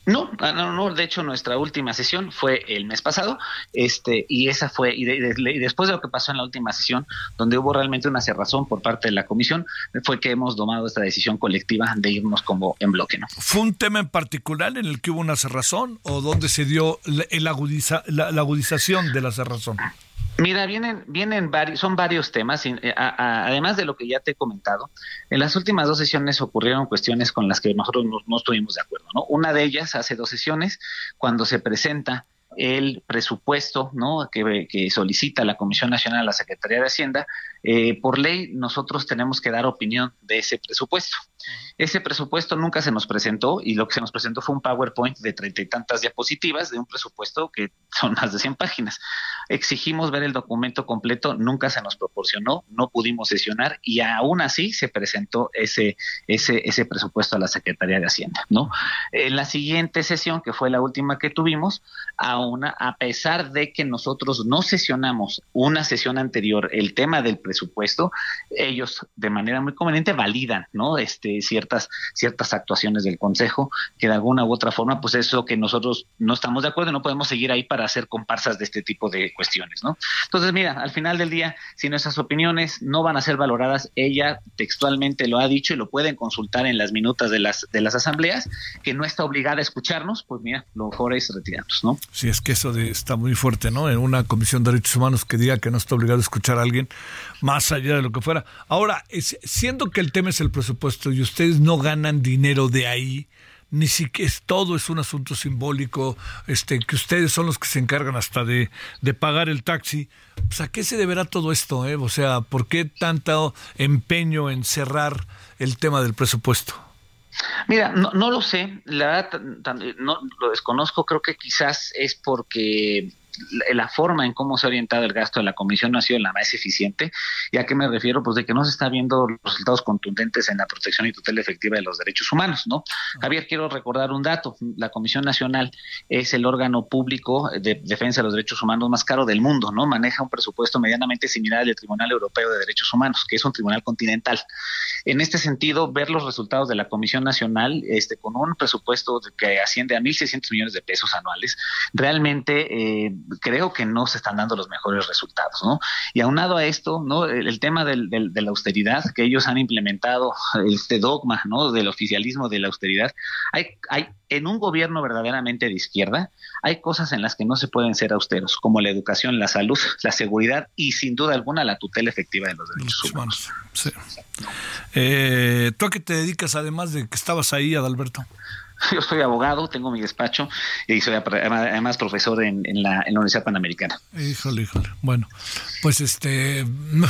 No, no, no, de hecho nuestra última sesión fue el mes pasado, este, y esa fue, y, de, y después de lo que pasó en la última sesión, donde hubo realmente una cerrazón por parte de la comisión, fue que hemos tomado esta decisión colectiva de irnos como en bloque, ¿no? ¿Fue un tema en particular en el que hubo una cerrazón o dónde se dio el agudiza, la, la agudización de la cerrazón? Mira, vienen, vienen varios, son varios temas, además de lo que ya te he comentado. En las últimas dos sesiones ocurrieron cuestiones con las que nosotros no, no estuvimos de acuerdo, ¿no? Una de ellas, hace dos sesiones, cuando se presenta el presupuesto, ¿no?, que, que solicita la Comisión Nacional a la Secretaría de Hacienda, eh, por ley nosotros tenemos que dar opinión de ese presupuesto. Ese presupuesto nunca se nos presentó y lo que se nos presentó fue un PowerPoint de treinta y tantas diapositivas de un presupuesto que son más de cien páginas. Exigimos ver el documento completo, nunca se nos proporcionó, no pudimos sesionar y aún así se presentó ese ese ese presupuesto a la Secretaría de Hacienda, ¿no? En la siguiente sesión, que fue la última que tuvimos, a una a pesar de que nosotros no sesionamos una sesión anterior el tema del presupuesto, ellos de manera muy conveniente validan, ¿no?, este ciertas ciertas actuaciones del Consejo que de alguna u otra forma pues es lo que nosotros no estamos de acuerdo y no podemos seguir ahí para hacer comparsas de este tipo de cuestiones, ¿no? Entonces, mira, al final del día, si nuestras opiniones no van a ser valoradas, ella textualmente lo ha dicho y lo pueden consultar en las minutas de las de las asambleas, que no está obligada a escucharnos, pues mira, lo mejor es retirarnos, ¿no? Sí, es que eso de, está muy fuerte, ¿no? En una Comisión de Derechos Humanos que diga que no está obligado a escuchar a alguien más allá de lo que fuera. Ahora, es, siendo que el tema es el presupuesto y ustedes no ganan dinero de ahí, ni siquiera es, todo es un asunto simbólico, este, que ustedes son los que se encargan hasta de, de pagar el taxi. Pues, ¿a qué se deberá todo esto, eh? O sea, ¿por qué tanto empeño en cerrar el tema del presupuesto? Mira, no, no lo sé, la verdad, tan, tan, no, lo desconozco. Creo que quizás es porque la, la forma en cómo se ha orientado el gasto de la Comisión no ha sido la más eficiente. ¿Y a qué me refiero? Pues de que no se está viendo los resultados contundentes en la protección y tutela efectiva de los derechos humanos, ¿no? Uh-huh. Javier, quiero recordar un dato. La Comisión Nacional es el órgano público de defensa de los derechos humanos más caro del mundo, ¿no? Maneja un presupuesto medianamente similar al del Tribunal Europeo de Derechos Humanos, que es un tribunal continental. En este sentido, ver los resultados de la Comisión Nacional este, con un presupuesto que asciende a mil seiscientos millones de pesos anuales, realmente eh, creo que no se están dando los mejores resultados, ¿no? Y aunado a esto, ¿no? El, el tema del, del, de la austeridad, que ellos han implementado este dogma, ¿no? Del oficialismo de la austeridad. Hay, hay, en un gobierno verdaderamente de izquierda, hay cosas en las que no se pueden ser austeros, como la educación, la salud, la seguridad y sin duda alguna la tutela efectiva de los derechos los humanos. humanos. Sí. Eh, ¿Tú a qué te dedicas además de que estabas ahí, Adalberto? Yo soy abogado, tengo mi despacho y soy además profesor en, en, la, en la Universidad Panamericana. Híjole, híjole. Bueno, pues este... No.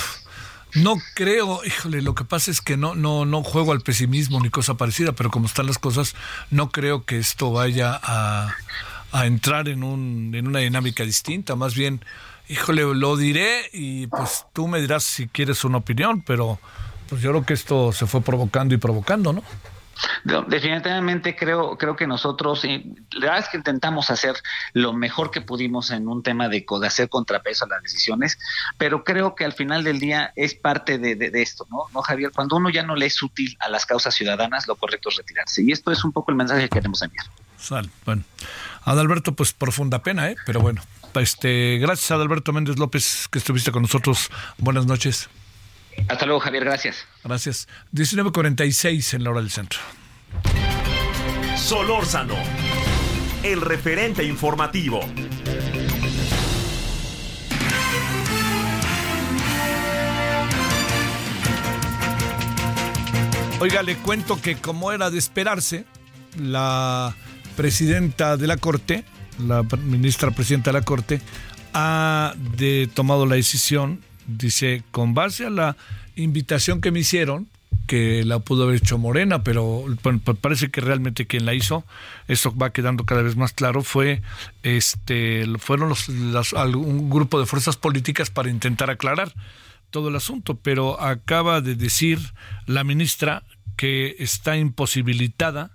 No creo, híjole, lo que pasa es que no, no, no juego al pesimismo ni cosa parecida, pero como están las cosas, no creo que esto vaya a, a entrar en un, en una dinámica distinta. Más bien, híjole, lo diré y pues tú me dirás si quieres una opinión, pero pues yo creo que esto se fue provocando y provocando, ¿no? Definitivamente creo creo que nosotros, la verdad es que intentamos hacer lo mejor que pudimos en un tema de, de hacer contrapeso a las decisiones, pero creo que al final del día es parte de, de, de esto, ¿no? ¿no, Javier? Cuando uno ya no le es útil a las causas ciudadanas, lo correcto es retirarse, y esto es un poco el mensaje que queremos enviar. Sal, bueno. Adalberto, pues profunda pena, ¿eh? Pero bueno, este, gracias a Adalberto Méndez López que estuviste con nosotros. Buenas noches. Hasta luego, Javier, gracias. Gracias. diecinueve cuarenta y seis en la hora del centro. Solórzano, el referente informativo. Oiga, le cuento que como era de esperarse, la presidenta de la Corte, la ministra presidenta de la Corte, ha de, tomado la decisión. Dice, con base a la invitación que me hicieron, que la pudo haber hecho Morena, pero bueno, parece que realmente quien la hizo, eso va quedando cada vez más claro, fue este fueron los, los, un grupo de fuerzas políticas para intentar aclarar todo el asunto, pero acaba de decir la ministra que está imposibilitada.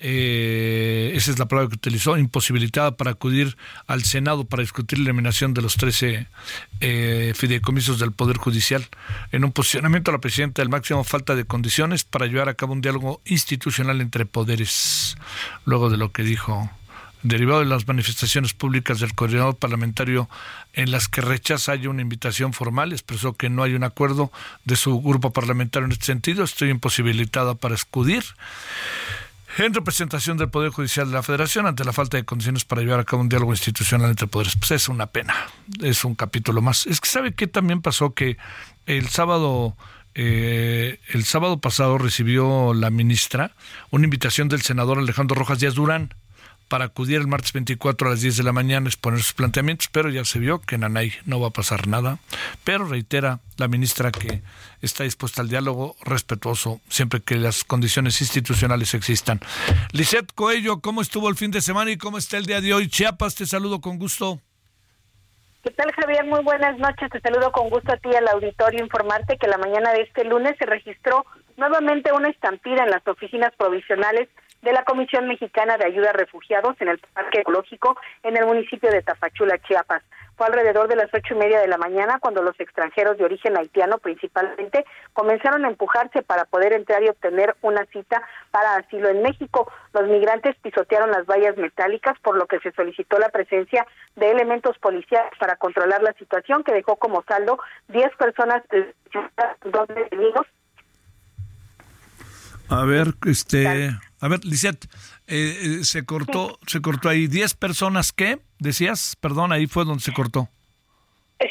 Eh, esa es la palabra que utilizó, imposibilitada para acudir al Senado para discutir la eliminación de los trece eh, fideicomisos del Poder Judicial. En un posicionamiento a la presidenta del máximo falta de condiciones para llevar a cabo un diálogo institucional entre poderes, luego de lo que dijo, derivado de las manifestaciones públicas del coordinador parlamentario en las que rechaza haya una invitación formal, expresó que no hay un acuerdo de su grupo parlamentario en este sentido. Estoy imposibilitada para acudir en representación del Poder Judicial de la Federación ante la falta de condiciones para llevar a cabo un diálogo institucional entre poderes. Pues es una pena, es un capítulo más. Es que ¿sabe qué también pasó? Que el sábado, eh, el sábado pasado recibió la ministra una invitación del senador Alejandro Rojas Díaz Durán para acudir el martes veinticuatro a las diez de la mañana a exponer sus planteamientos, pero ya se vio que en Nanay no va a pasar nada. Pero reitera la ministra que está dispuesta al diálogo respetuoso siempre que las condiciones institucionales existan. Lisette Coello, ¿cómo estuvo el fin de semana y cómo está el día de hoy? Chiapas, te saludo con gusto. ¿Qué tal, Javier? Muy buenas noches. Te saludo con gusto a ti y al auditorio. Informarte que la mañana de este lunes se registró nuevamente una estampida en las oficinas provisionales de la Comisión Mexicana de Ayuda a Refugiados en el Parque Ecológico en el municipio de Tapachula, Chiapas. Fue alrededor de las ocho y media de la mañana cuando los extranjeros de origen haitiano principalmente comenzaron a empujarse para poder entrar y obtener una cita para asilo en México. Los migrantes pisotearon las vallas metálicas, por lo que se solicitó la presencia de elementos policiales para controlar la situación, que dejó como saldo diez personas, dos detenidos. A ver, este... A ver, Lisette, eh, eh, se cortó, sí. se cortó ahí. ¿Diez personas qué? Decías, perdón, ahí fue donde se cortó.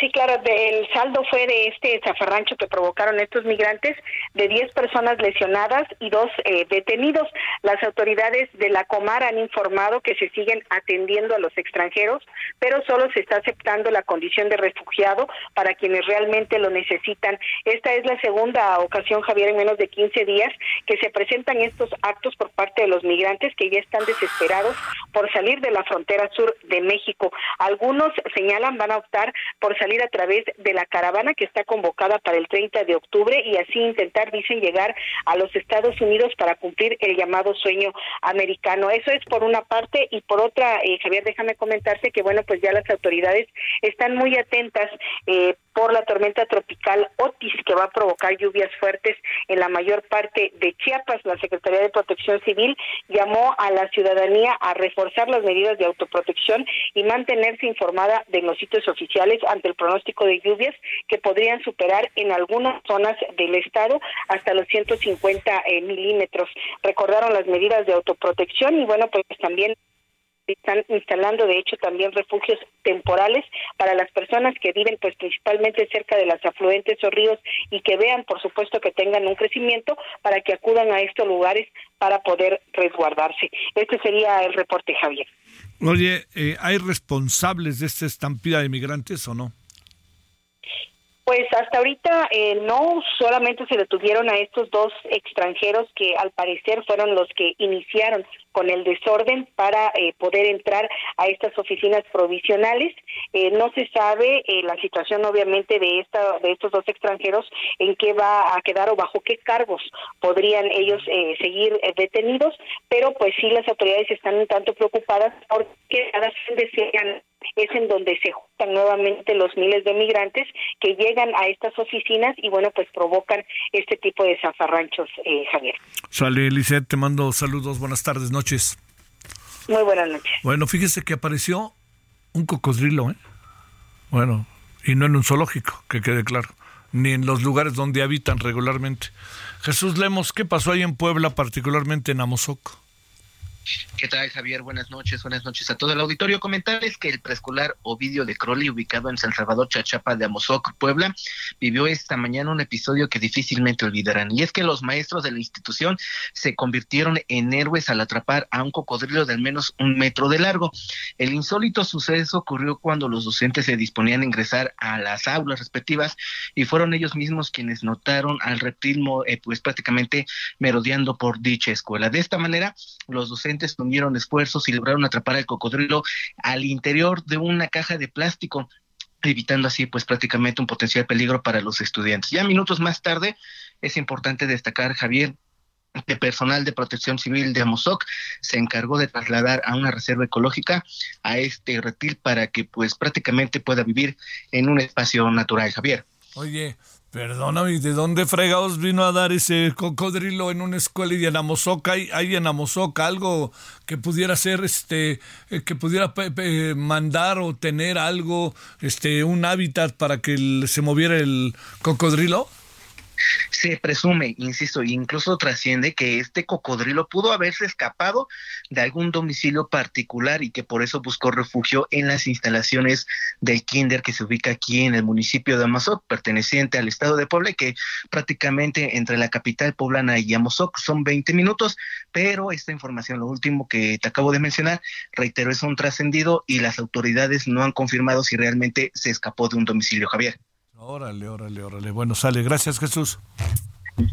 Sí, claro, el saldo fue de este zafarrancho que provocaron estos migrantes, de diez personas lesionadas y dos eh, detenidos. Las autoridades de la Comar han informado que se siguen atendiendo a los extranjeros, pero solo se está aceptando la condición de refugiado para quienes realmente lo necesitan. Esta es la segunda ocasión, Javier, en menos de quince días que se presentan estos actos por parte de los migrantes que ya están desesperados por salir de la frontera sur de México. Algunos señalan van a optar por salir a través de la caravana que está convocada para el treinta de octubre y así intentar, dicen, llegar a los Estados Unidos para cumplir el llamado sueño americano. Eso es por una parte, y por otra, eh, Javier, déjame comentarte que, bueno, pues ya las autoridades están muy atentas eh, por la tormenta tropical Otis, que va a provocar lluvias fuertes en la mayor parte de Chiapas. La Secretaría de Protección Civil llamó a la ciudadanía a reforzar las medidas de autoprotección y mantenerse informada de los sitios oficiales ante el pronóstico de lluvias que podrían superar en algunas zonas del estado hasta los ciento cincuenta eh, milímetros. Recordaron las medidas de autoprotección y, bueno, pues también están instalando, de hecho, también refugios temporales para las personas que viven, pues, principalmente cerca de las afluentes o ríos y que vean, por supuesto, que tengan un crecimiento para que acudan a estos lugares para poder resguardarse. Este sería el reporte, Javier. Oye, eh, ¿hay responsables de esta estampida de migrantes o no? Pues hasta ahorita eh, no, solamente se detuvieron a estos dos extranjeros que al parecer fueron los que iniciaron con el desorden para eh, poder entrar a estas oficinas provisionales. Eh, no se sabe eh, la situación obviamente de esta de estos dos extranjeros, en qué va a quedar o bajo qué cargos podrían ellos eh, seguir eh, detenidos, pero pues sí, las autoridades están un tanto preocupadas porque cada vez desean es en donde se juntan nuevamente los miles de migrantes que llegan a estas oficinas y, bueno, pues provocan este tipo de zafarranchos, eh, Javier. Sale, Lizeth, te mando saludos, buenas tardes, noches. Muy buenas noches. Bueno, fíjese que apareció un cocodrilo, ¿eh? Bueno, y no en un zoológico, que quede claro, ni en los lugares donde habitan regularmente. Jesús Lemos, ¿qué pasó ahí en Puebla, particularmente en Amozoc? ¿Qué tal, Javier? Buenas noches, buenas noches a todo el auditorio. Comentarles que el preescolar Ovidio de Crowley, ubicado en San Salvador Chachapa de Amozoc, Puebla, vivió esta mañana un episodio que difícilmente olvidarán. Y es que los maestros de la institución se convirtieron en héroes al atrapar a un cocodrilo de al menos un metro de largo. El insólito suceso ocurrió cuando los docentes se disponían a ingresar a las aulas respectivas y fueron ellos mismos quienes notaron al reptil, eh, pues prácticamente merodeando por dicha escuela. De esta manera, los docentes unieron esfuerzos y lograron atrapar al cocodrilo al interior de una caja de plástico, evitando así pues prácticamente un potencial peligro para los estudiantes. Ya minutos más tarde, es importante destacar, Javier, que personal de Protección Civil de Amozoc se encargó de trasladar a una reserva ecológica a este reptil para que pues prácticamente pueda vivir en un espacio natural, Javier. Oye, perdóname, ¿de dónde fregados vino a dar ese cocodrilo en una escuela? Y en Amozoc, ¿hay, hay en Amozoc algo que pudiera ser, este, que pudiera pe- pe- mandar o tener algo, este, un hábitat para que el, se moviera el cocodrilo? Se presume, insisto, incluso trasciende que este cocodrilo pudo haberse escapado de algún domicilio particular y que por eso buscó refugio en las instalaciones del kinder que se ubica aquí en el municipio de Amozoc, perteneciente al estado de Puebla, que prácticamente entre la capital poblana y Amozoc son veinte minutos, pero esta información, lo último que te acabo de mencionar, reitero, es un trascendido y las autoridades no han confirmado si realmente se escapó de un domicilio, Javier. Órale, órale, órale. Bueno, sale. Gracias, Jesús.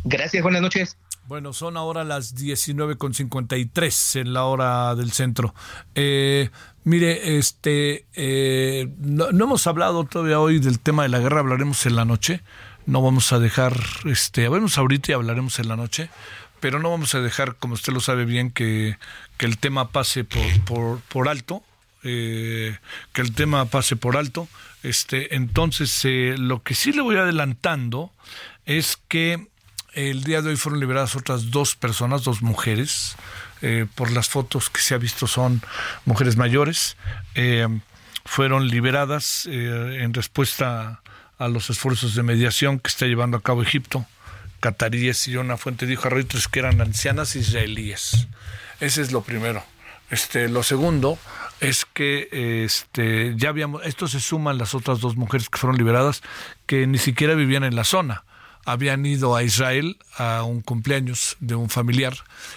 Gracias, buenas noches. Bueno, son ahora las diecinueve con cincuenta y tres en la hora del centro. Eh, mire, este, eh, no, no hemos hablado todavía hoy del tema de la guerra, hablaremos en la noche. No vamos a dejar, este, hablemos ahorita y hablaremos en la noche, pero no vamos a dejar, como usted lo sabe bien, que, que el tema pase por, por, por alto. Eh, que el tema pase por alto. Este, entonces, eh, lo que sí le voy adelantando es que el día de hoy fueron liberadas otras dos personas, dos mujeres. Eh, por las fotos que se ha visto son mujeres mayores. Eh, fueron liberadas eh, en respuesta a los esfuerzos de mediación que está llevando a cabo Egipto. Cataríes, y una fuente dijo a Reuters que eran ancianas israelíes. Ese es lo primero. Este, lo segundo, es que este ya habíamos, esto se suman las otras dos mujeres que fueron liberadas, que ni siquiera vivían en la zona. Habían ido a Israel a un cumpleaños de un familiar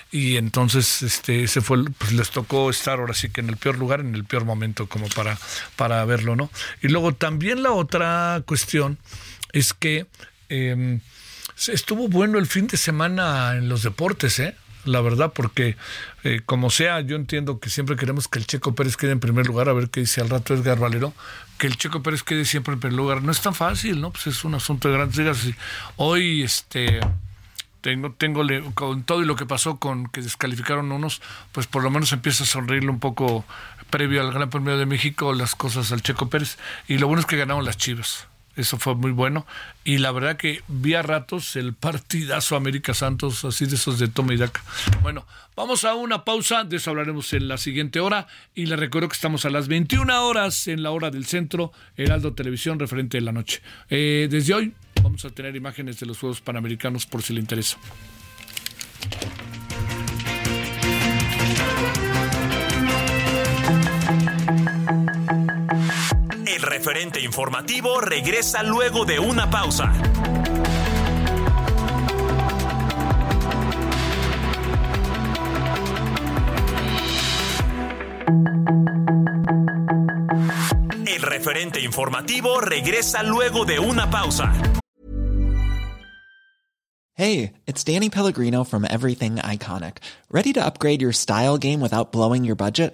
y entonces este ese fue pues les tocó estar ahora sí que en el peor lugar, en el peor momento como para, para verlo, ¿no? Y luego también la otra cuestión es que eh, estuvo bueno el fin de semana en los deportes, ¿eh? La verdad, porque eh, como sea, yo entiendo que siempre queremos que el Checo Pérez quede en primer lugar, a ver qué dice al rato Edgar Valero, que el Checo Pérez quede siempre en primer lugar. No es tan fácil, ¿no? Pues es un asunto de grandes ligas. Hoy, este, tengo, tengo, con todo y lo que pasó con que descalificaron unos, pues por lo menos empieza a sonreírle un poco previo al Gran Premio de México las cosas al Checo Pérez. Y lo bueno es que ganaron las Chivas. Eso fue muy bueno. Y la verdad que vi a ratos el partidazo América Santos, así de esos de toma y daca. Bueno, vamos a una pausa. De eso hablaremos en la siguiente hora. Y les recuerdo que estamos a las veintiuna horas en la hora del centro, Heraldo Televisión, referente de la noche. Eh, desde hoy vamos a tener imágenes de los Juegos Panamericanos por si le interesa. El referente informativo regresa luego de una pausa. El referente informativo regresa luego de una pausa. Hey, it's Danny Pellegrino from Everything Iconic. Ready to upgrade your style game without blowing your budget?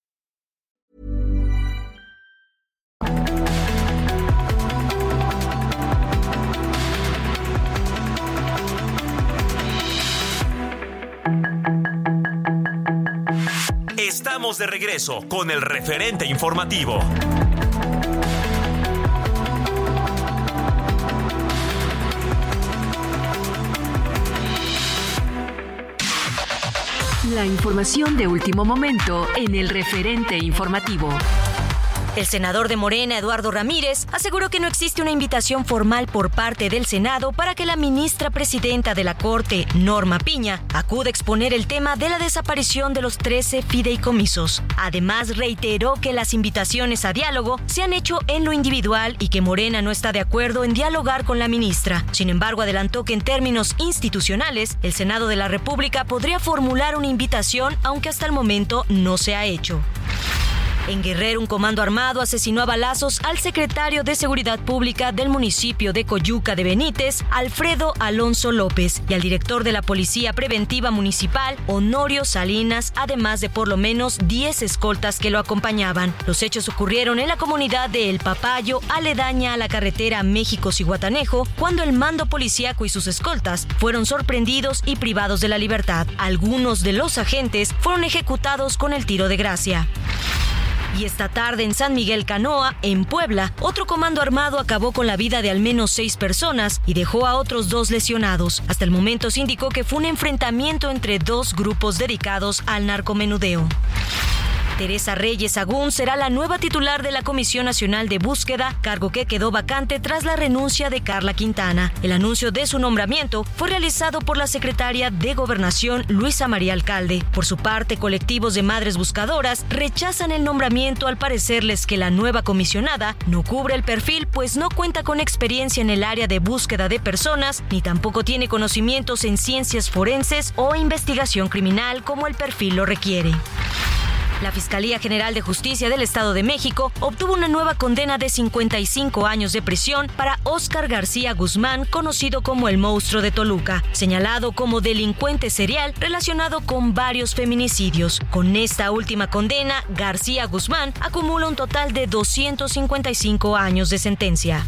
Estamos de regreso con el referente informativo. La información de último momento en el referente informativo. El senador de Morena, Eduardo Ramírez, aseguró que no existe una invitación formal por parte del Senado para que la ministra presidenta de la Corte, Norma Piña, acuda a exponer el tema de la desaparición de los trece fideicomisos. Además, reiteró que las invitaciones a diálogo se han hecho en lo individual y que Morena no está de acuerdo en dialogar con la ministra. Sin embargo, adelantó que en términos institucionales, el Senado de la República podría formular una invitación, aunque hasta el momento no se ha hecho. En Guerrero, un comando armado asesinó a balazos al secretario de Seguridad Pública del municipio de Coyuca de Benítez, Alfredo Alonso López, y al director de la Policía Preventiva Municipal, Honorio Salinas, además de por lo menos diez escoltas que lo acompañaban. Los hechos ocurrieron en la comunidad de El Papayo, aledaña a la carretera México-Zihuatanejo, cuando el mando policíaco y sus escoltas fueron sorprendidos y privados de la libertad. Algunos de los agentes fueron ejecutados con el tiro de gracia. Y esta tarde en San Miguel Canoa, en Puebla, otro comando armado acabó con la vida de al menos seis personas y dejó a otros dos lesionados. Hasta el momento se indicó que fue un enfrentamiento entre dos grupos dedicados al narcomenudeo. Teresa Reyes Agún será la nueva titular de la Comisión Nacional de Búsqueda, cargo que quedó vacante tras la renuncia de Carla Quintana. El anuncio de su nombramiento fue realizado por la secretaria de Gobernación, Luisa María Alcalde. Por su parte, colectivos de madres buscadoras rechazan el nombramiento al parecerles que la nueva comisionada no cubre el perfil, pues no cuenta con experiencia en el área de búsqueda de personas, ni tampoco tiene conocimientos en ciencias forenses o investigación criminal como el perfil lo requiere. La Fiscalía General de Justicia del Estado de México obtuvo una nueva condena de cincuenta y cinco años de prisión para Óscar García Guzmán, conocido como el Monstruo de Toluca, señalado como delincuente serial relacionado con varios feminicidios. Con esta última condena, García Guzmán acumula un total de doscientos cincuenta y cinco años de sentencia.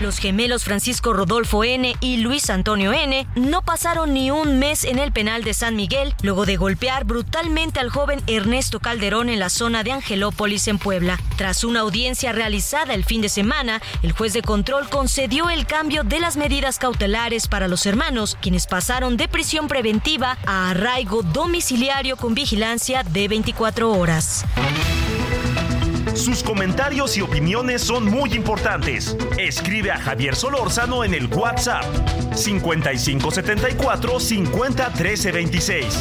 Los gemelos Francisco Rodolfo N. y Luis Antonio N. no pasaron ni un mes en el penal de San Miguel luego de golpear brutalmente al joven Ernesto Calderón en la zona de Angelópolis, en Puebla. Tras una audiencia realizada el fin de semana, el juez de control concedió el cambio de las medidas cautelares para los hermanos, quienes pasaron de prisión preventiva a arraigo domiciliario con vigilancia de veinticuatro horas. Sus comentarios y opiniones son muy importantes. Escribe a Javier Solórzano en el WhatsApp cincuenta y cinco setenta y cuatro cincuenta trece veintiséis.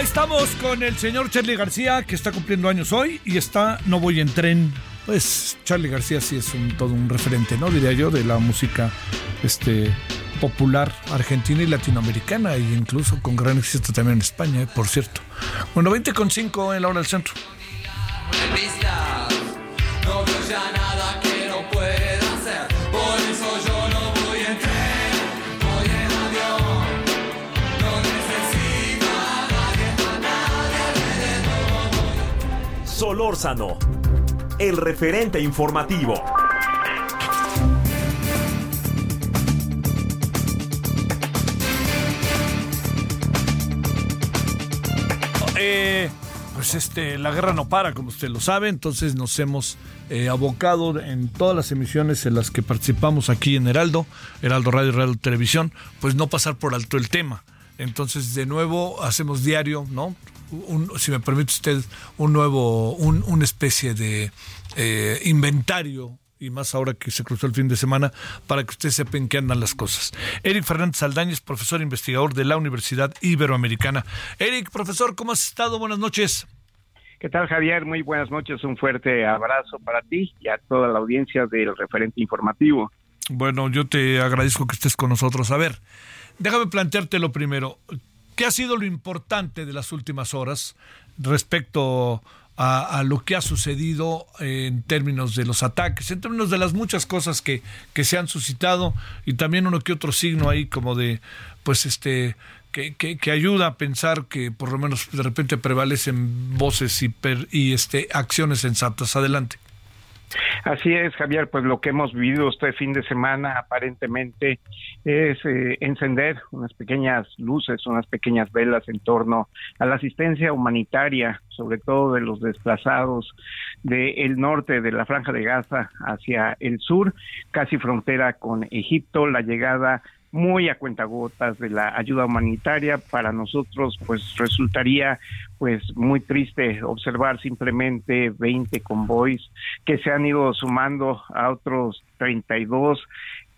Estamos con el señor Charlie García, que está cumpliendo años hoy y está No Voy en Tren. Pues Charlie García sí es un, todo un referente, ¿no? Diría yo, de la música este, popular argentina y latinoamericana, e incluso con gran éxito también en España, ¿eh? Por cierto. Bueno, veinte con cinco en la hora del centro. No veo ya nada que no pueda hacer, por eso yo no voy en tren. Solórzano, el referente informativo. Eh, pues este, la guerra no para, como usted lo sabe, entonces nos hemos eh, abocado en todas las emisiones en las que participamos aquí en Heraldo, Heraldo Radio y Heraldo Televisión, pues no pasar por alto el tema. Entonces, de nuevo, hacemos diario, ¿no? Un, si me permite usted, un nuevo, un, una especie de eh, inventario, y más ahora que se cruzó el fin de semana, para que usted sepa en qué andan las cosas. Eric Fernández Saldaña es profesor investigador de la Universidad Iberoamericana. Eric, profesor, ¿cómo has estado? Buenas noches. ¿Qué tal, Javier? Muy buenas noches, un fuerte abrazo para ti y a toda la audiencia del referente informativo. Bueno, yo te agradezco que estés con nosotros. A ver, déjame planteártelo primero. ¿Qué ha sido lo importante de las últimas horas respecto a, a lo que ha sucedido en términos de los ataques, en términos de las muchas cosas que, que se han suscitado, y también uno que otro signo ahí como de, pues este, que, que, que ayuda a pensar que por lo menos de repente prevalecen voces y, per, y este, acciones sensatas? Adelante. Así es, Javier, pues lo que hemos vivido este fin de semana aparentemente es eh, encender unas pequeñas luces, unas pequeñas velas en torno a la asistencia humanitaria, sobre todo de los desplazados del norte de la Franja de Gaza hacia el sur, casi frontera con Egipto, la llegada muy a cuentagotas de la ayuda humanitaria. Para nosotros pues resultaría pues muy triste observar simplemente veinte convoys que se han ido sumando a otros treinta y dos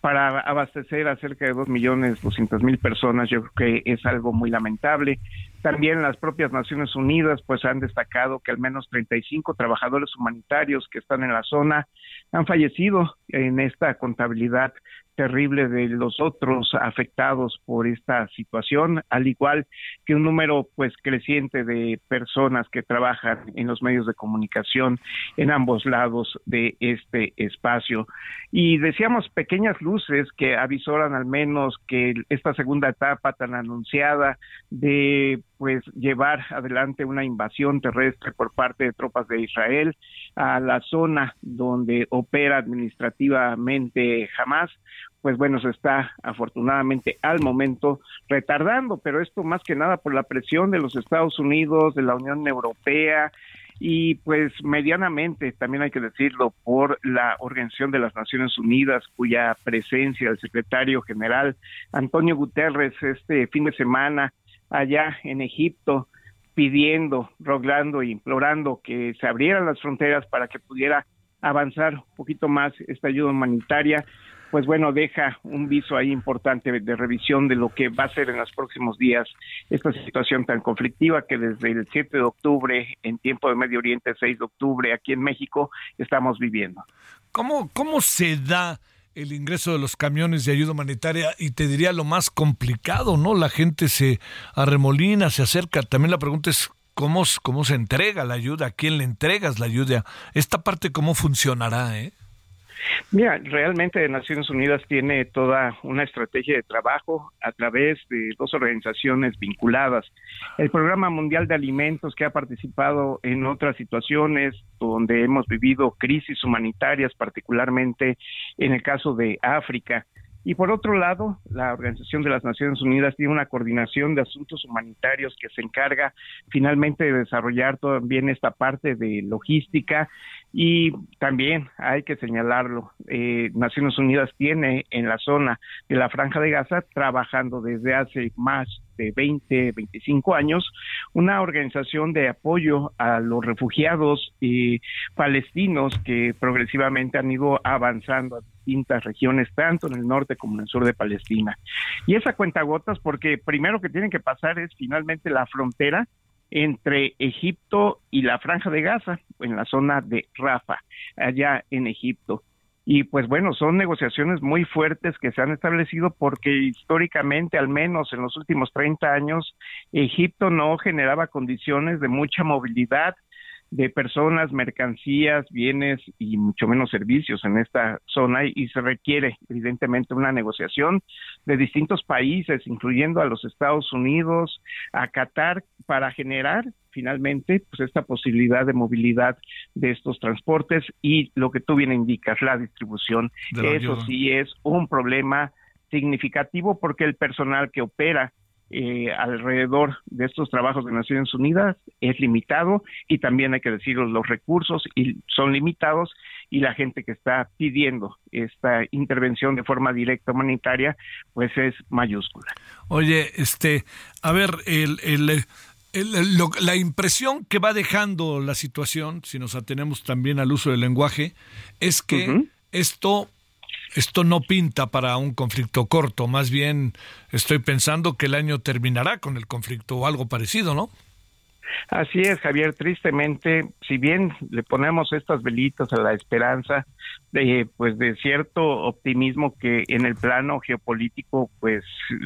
para abastecer a cerca de dos millones doscientas mil personas. Yo creo que es algo muy lamentable. También las propias Naciones Unidas pues han destacado que al menos treinta y cinco trabajadores humanitarios que están en la zona han fallecido en esta contabilidad terrible de los otros afectados por esta situación, al igual que un número pues creciente de personas que trabajan en los medios de comunicación en ambos lados de este espacio. Y decíamos pequeñas luces que avisoran al menos que esta segunda etapa tan anunciada de pues llevar adelante una invasión terrestre por parte de tropas de Israel a la zona donde opera administrativamente Hamas, pues bueno, se está afortunadamente al momento retardando, pero esto más que nada por la presión de los Estados Unidos, de la Unión Europea, y pues medianamente, también hay que decirlo, por la Organización de las Naciones Unidas, cuya presencia el secretario general Antonio Guterres este fin de semana allá en Egipto, pidiendo, rogando e implorando que se abrieran las fronteras para que pudiera avanzar un poquito más esta ayuda humanitaria, pues bueno, deja un viso ahí importante de revisión de lo que va a ser en los próximos días esta situación tan conflictiva que desde el siete de octubre, en tiempo de Medio Oriente, seis de octubre, aquí en México, estamos viviendo. ¿Cómo, cómo se da el ingreso de los camiones de ayuda humanitaria? Y te diría lo más complicado, ¿no? La gente se arremolina, se acerca. También la pregunta es cómo, cómo se entrega la ayuda, a quién le entregas la ayuda. Esta parte, ¿cómo funcionará, eh? Mira, realmente Naciones Unidas tiene toda una estrategia de trabajo a través de dos organizaciones vinculadas. El Programa Mundial de Alimentos, que ha participado en otras situaciones donde hemos vivido crisis humanitarias, particularmente en el caso de África. Y por otro lado, la Organización de las Naciones Unidas tiene una coordinación de asuntos humanitarios que se encarga finalmente de desarrollar también esta parte de logística. Y también hay que señalarlo, eh, Naciones Unidas tiene en la zona de la Franja de Gaza, trabajando desde hace más de veinte, veinticinco años, una organización de apoyo a los refugiados eh, palestinos que progresivamente han ido avanzando a distintas regiones, tanto en el norte como en el sur de Palestina. Y esa cuentagotas, porque primero que tienen que pasar es finalmente la frontera entre Egipto y la Franja de Gaza, en la zona de Rafa, allá en Egipto. Y pues bueno, son negociaciones muy fuertes que se han establecido porque históricamente, al menos en los últimos treinta años, Egipto no generaba condiciones de mucha movilidad de personas, mercancías, bienes y mucho menos servicios en esta zona, y se requiere evidentemente una negociación de distintos países, incluyendo a los Estados Unidos, a Qatar, para generar finalmente pues esta posibilidad de movilidad de estos transportes y lo que tú bien indicas, la distribución. Eso sí es un problema significativo porque el personal que opera Eh, alrededor de estos trabajos de Naciones Unidas es limitado, y también hay que decirlo, los recursos y son limitados, y la gente que está pidiendo esta intervención de forma directa humanitaria pues es mayúscula. Oye, este, a ver, el, el, el, el, lo, la impresión que va dejando la situación, si nos atenemos también al uso del lenguaje, es que uh-huh. esto... Esto no pinta para un conflicto corto, más bien estoy pensando que el año terminará con el conflicto o algo parecido, ¿no? Así es, Javier, tristemente, si bien le ponemos estas velitas a la esperanza de pues de cierto optimismo que en el plano geopolítico pues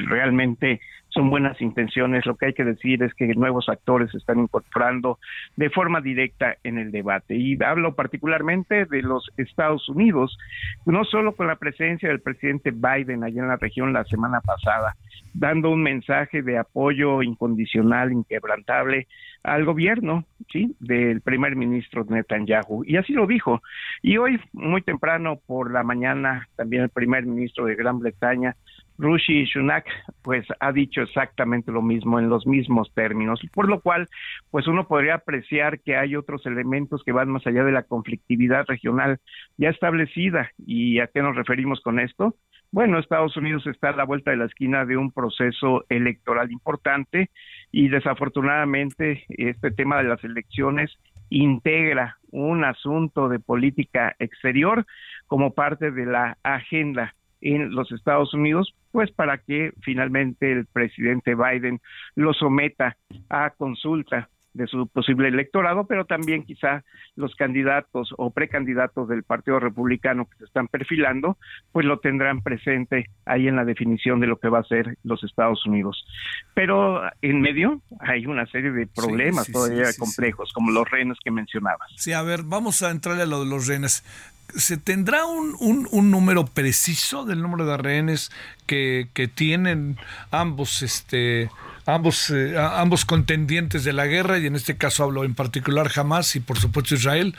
realmente son buenas intenciones, lo que hay que decir es que nuevos actores se están incorporando de forma directa en el debate, y hablo particularmente de los Estados Unidos, no solo con la presencia del presidente Biden allá en la región la semana pasada, dando un mensaje de apoyo incondicional, inquebrantable al gobierno, sí, del primer ministro Netanyahu, y así lo dijo. Y hoy muy temprano por la mañana también el primer ministro de Gran Bretaña, Rishi Sunak, pues ha dicho exactamente lo mismo en los mismos términos, por lo cual pues uno podría apreciar que hay otros elementos que van más allá de la conflictividad regional ya establecida. ¿Y a qué nos referimos con esto? Bueno, Estados Unidos está a la vuelta de la esquina de un proceso electoral importante, y desafortunadamente este tema de las elecciones integra un asunto de política exterior como parte de la agenda en los Estados Unidos, pues para que finalmente el presidente Biden lo someta a consulta de su posible electorado, pero también quizá los candidatos o precandidatos del Partido Republicano que se están perfilando, pues lo tendrán presente ahí en la definición de lo que va a ser los Estados Unidos. Pero en medio hay una serie de problemas sí, sí, todavía sí, sí, complejos, sí, sí. como los rehenes que mencionabas. Sí, a ver, vamos a entrarle a lo de los rehenes. ¿Se tendrá un, un, un número preciso del número de rehenes que, que tienen ambos este ambos eh, ambos contendientes de la guerra? Y en este caso hablo en particular Hamas y por supuesto Israel.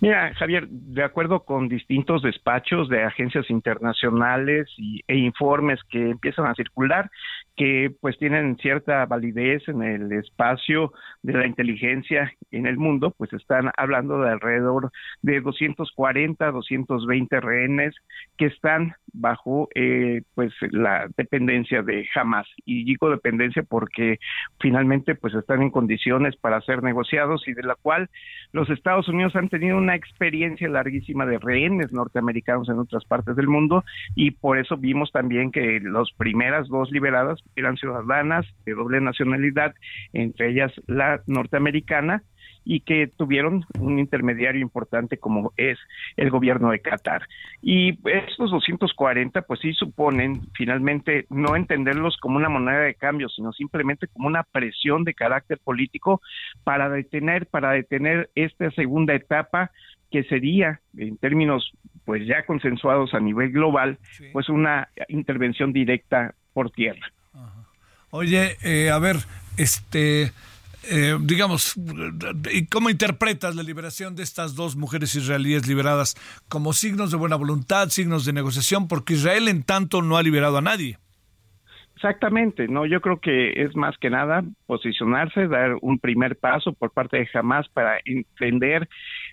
Mira, Javier, de acuerdo con distintos despachos de agencias internacionales y, e informes que empiezan a circular, que pues tienen cierta validez en el espacio de la inteligencia en el mundo, pues están hablando de alrededor de doscientos cuarenta, doscientos veinte rehenes que están bajo eh, pues la dependencia de Hamas. Y digo dependencia porque finalmente pues están en condiciones para ser negociados y de la cual los Estados Unidos han tenido una experiencia larguísima de rehenes norteamericanos en otras partes del mundo, y por eso vimos también que las primeras dos liberadas eran ciudadanas de doble nacionalidad, entre ellas la norteamericana, y que tuvieron un intermediario importante como es el gobierno de Qatar. Y estos doscientos cuarenta pues sí suponen finalmente no entenderlos como una moneda de cambio, sino simplemente como una presión de carácter político para detener, para detener esta segunda etapa que sería, en términos pues ya consensuados a nivel global, sí. pues una intervención directa por tierra. Ajá. Oye, eh, a ver, este... Eh, digamos, ¿cómo interpretas la liberación de estas dos mujeres israelíes liberadas como signos de buena voluntad, signos de negociación? Porque Israel en tanto no ha liberado a nadie. Exactamente, no, yo creo que es más que nada posicionarse, dar un primer paso por parte de Hamas para entender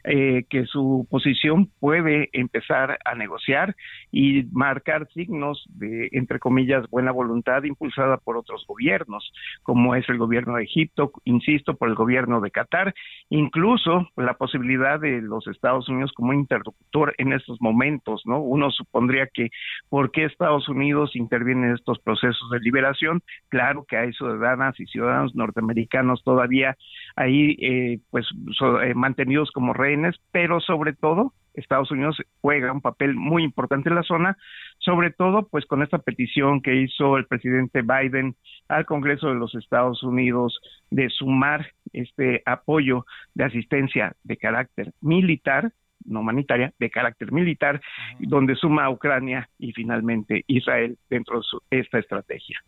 eh, que su posición puede empezar a negociar y marcar signos de, entre comillas, buena voluntad impulsada por otros gobiernos, como es el gobierno de Egipto, insisto, por el gobierno de Qatar, incluso la posibilidad de los Estados Unidos como interlocutor en estos momentos, ¿no? Uno supondría que ¿por qué Estados Unidos interviene en estos procesos de liberación? Claro que hay ciudadanas y ciudadanos norteamericanos todavía ahí eh, pues so, eh, mantenidos como rehenes, pero sobre todo Estados Unidos juega un papel muy importante en la zona, sobre todo pues con esta petición que hizo el presidente Biden al Congreso de los Estados Unidos de sumar este apoyo de asistencia de carácter militar, no humanitaria, de carácter militar, uh-huh. donde suma a Ucrania y finalmente Israel dentro de su, esta estrategia.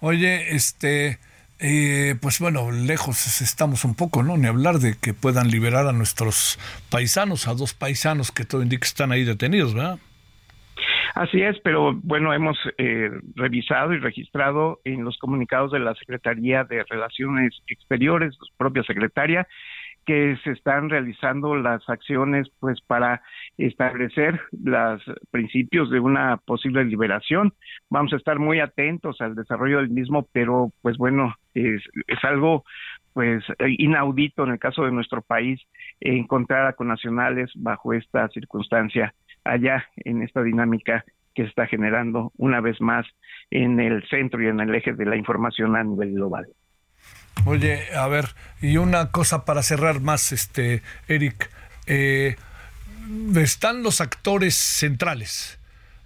Oye, este, eh, pues bueno, lejos estamos un poco, ¿no? Ni hablar de que puedan liberar a nuestros paisanos, a dos paisanos que todo indica están ahí detenidos, ¿verdad? Así es, pero bueno, hemos eh, revisado y registrado en los comunicados de la Secretaría de Relaciones Exteriores, su propia secretaria, que se están realizando las acciones pues para establecer los principios de una posible liberación. Vamos a estar muy atentos al desarrollo del mismo, pero pues bueno, es, es algo pues inaudito en el caso de nuestro país encontrar a connacionales bajo esta circunstancia allá en esta dinámica que se está generando una vez más en el centro y en el eje de la información a nivel global. Oye, a ver, y una cosa para cerrar más, este, Eric, eh, están los actores centrales.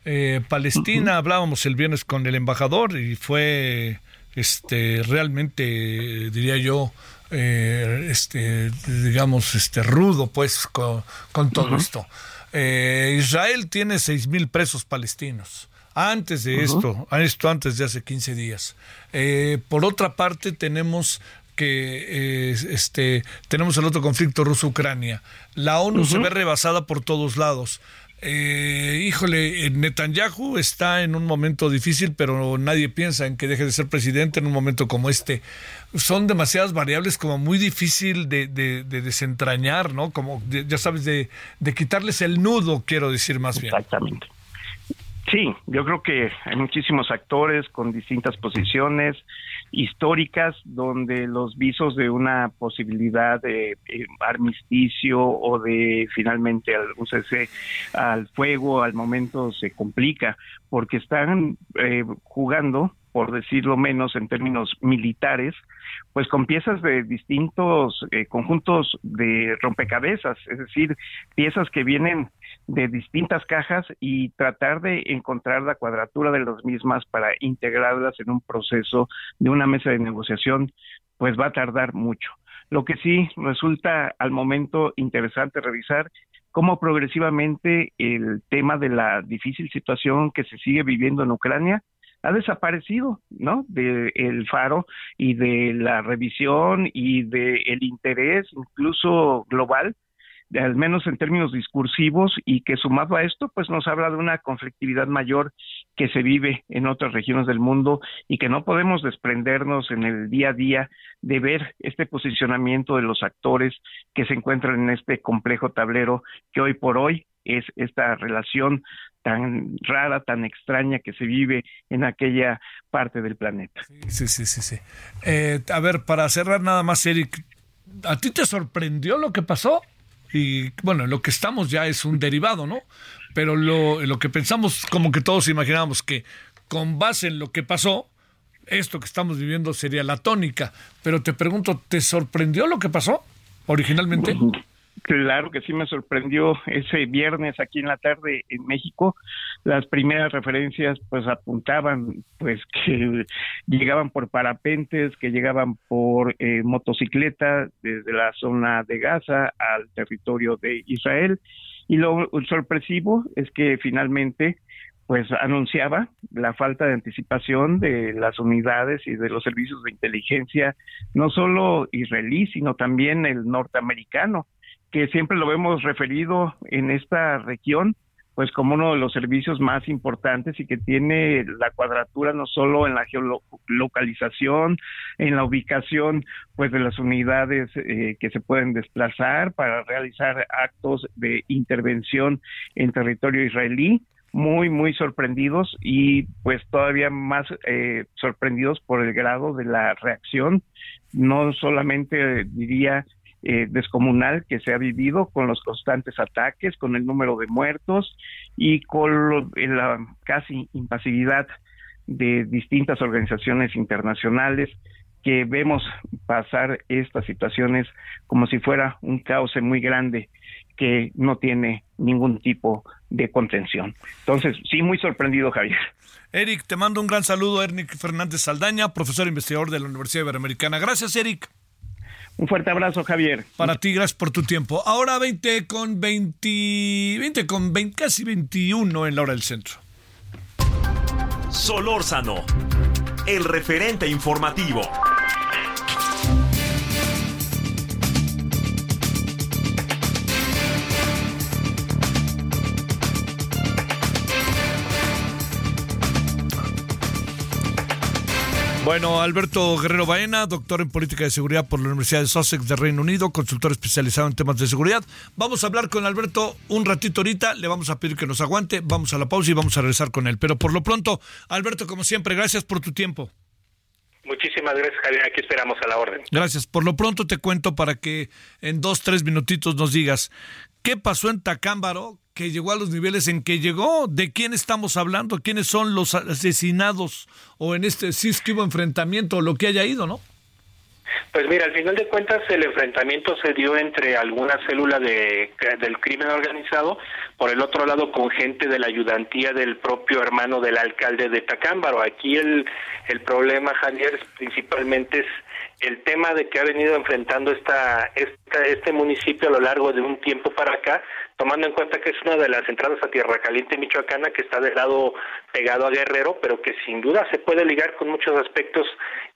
Eh, Palestina, uh-huh. hablábamos el viernes con el embajador y fue, este, realmente, diría yo, eh, este, digamos, este, rudo, pues, con, con todo uh-huh. esto. Eh, Israel tiene seis mil presos palestinos. Antes de uh-huh. esto, esto antes de hace quince días. Eh, por otra parte, tenemos que eh, este tenemos el otro conflicto ruso-Ucrania. La ONU uh-huh. se ve rebasada por todos lados. Eh, híjole, Netanyahu está en un momento difícil, pero nadie piensa en que deje de ser presidente en un momento como este. Son demasiadas variables como muy difícil de, de, de desentrañar, ¿no? Como, de, ya sabes, de, de quitarles el nudo, quiero decir más bien. Exactamente. Sí, yo creo que hay muchísimos actores con distintas posiciones, históricas donde los visos de una posibilidad de eh, armisticio o de finalmente algún cese al fuego al momento se complica, porque están eh, jugando, por decirlo menos en términos militares, pues con piezas de distintos eh, conjuntos de rompecabezas, es decir, piezas que vienen de distintas cajas y tratar de encontrar la cuadratura de las mismas para integrarlas en un proceso de una mesa de negociación, pues va a tardar mucho. Lo que sí resulta al momento interesante revisar cómo progresivamente el tema de la difícil situación que se sigue viviendo en Ucrania ha desaparecido, ¿no? De el faro y de la revisión y de el interés incluso global, al menos en términos discursivos, y que sumado a esto, pues nos habla de una conflictividad mayor que se vive en otras regiones del mundo y que no podemos desprendernos en el día a día de ver este posicionamiento de los actores que se encuentran en este complejo tablero que hoy por hoy es esta relación tan rara, tan extraña que se vive en aquella parte del planeta. Sí, sí, sí, sí. Eh, a ver, para cerrar nada más, Eric, ¿a ti te sorprendió lo que pasó? Y bueno, lo que estamos ya es un derivado, ¿no? Pero lo, lo que pensamos, como que todos imaginábamos que con base en lo que pasó, esto que estamos viviendo sería la tónica. Pero te pregunto, ¿te sorprendió lo que pasó originalmente? Uh-huh. Claro que sí me sorprendió. Ese viernes aquí en la tarde en México, las primeras referencias pues apuntaban pues que llegaban por parapentes, que llegaban por eh, motocicleta desde la zona de Gaza al territorio de Israel, y lo sorpresivo es que finalmente pues anunciaba la falta de anticipación de las unidades y de los servicios de inteligencia, no solo israelí, sino también el norteamericano, que siempre lo hemos referido en esta región pues como uno de los servicios más importantes y que tiene la cuadratura no solo en la geolocalización, en la ubicación pues de las unidades eh, que se pueden desplazar para realizar actos de intervención en territorio israelí. Muy, muy sorprendidos, y pues todavía más eh, sorprendidos por el grado de la reacción, no solamente eh, diría Eh, descomunal que se ha vivido con los constantes ataques, con el número de muertos y con lo, la casi impasividad de distintas organizaciones internacionales, que vemos pasar estas situaciones como si fuera un cauce muy grande que no tiene ningún tipo de contención. Entonces, sí, muy sorprendido, Javier. Eric, te mando un gran saludo. Eric Fernández Saldaña, profesor investigador de la Universidad Iberoamericana. Gracias, Eric. Un fuerte abrazo, Javier. Para ti, gracias por tu tiempo. Ahora veinte con veinte, veinte con veinte, casi veintiuno en la hora del centro. Solórzano, el referente informativo. Bueno, Alberto Guerrero Baena, doctor en Política de Seguridad por la Universidad de Sussex de Reino Unido, consultor especializado en temas de seguridad. Vamos a hablar con Alberto un ratito ahorita, le vamos a pedir que nos aguante, vamos a la pausa y vamos a regresar con él. Pero por lo pronto, Alberto, como siempre, gracias por tu tiempo. Muchísimas gracias, Javier, aquí esperamos a la orden. Gracias. Por lo pronto te cuento para que en dos, tres minutitos nos digas qué pasó en Tacámbaro, que llegó a los niveles en que llegó, de quién estamos hablando, quiénes son los asesinados, o en este sí es que hubo enfrentamiento, o lo que haya ido, ¿no? Pues mira, al final de cuentas el enfrentamiento se dio entre alguna célula de, del crimen organizado, por el otro lado con gente de la ayudantía del propio hermano del alcalde de Tacámbaro. Aquí el, el problema, Javier, principalmente es el tema de que ha venido enfrentando esta, esta este municipio a lo largo de un tiempo para acá, tomando en cuenta que es una de las entradas a Tierra Caliente michoacana que está del lado pegado a Guerrero, pero que sin duda se puede ligar con muchos aspectos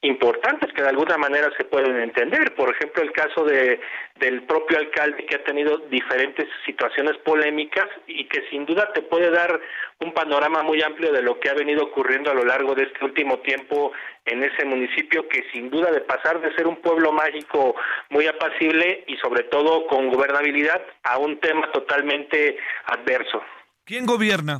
importantes que de alguna manera se pueden entender. Por ejemplo, el caso de del propio alcalde, que ha tenido diferentes situaciones polémicas y que sin duda te puede dar un panorama muy amplio de lo que ha venido ocurriendo a lo largo de este último tiempo en ese municipio, que sin duda, de pasar de ser un pueblo mágico muy apacible y sobre todo con gobernabilidad, a un tema totalmente adverso. ¿Quién gobierna?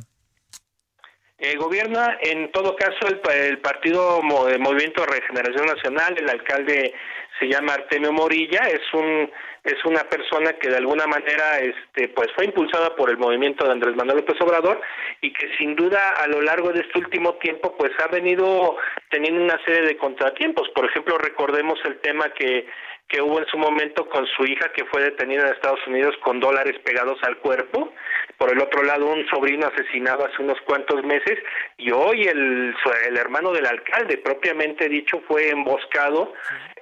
Eh, gobierna en todo caso el, el partido Mo, el Movimiento Regeneración Nacional. El alcalde se llama Artemio Mortilla, es un es una persona que de alguna manera este pues fue impulsada por el movimiento de Andrés Manuel López Obrador y que sin duda a lo largo de este último tiempo pues ha venido teniendo una serie de contratiempos. Por ejemplo, recordemos el tema que que hubo en su momento con su hija que fue detenida en Estados Unidos con dólares pegados al cuerpo. Por el otro lado, un sobrino asesinado hace unos cuantos meses y hoy el, el hermano del alcalde, propiamente dicho, fue emboscado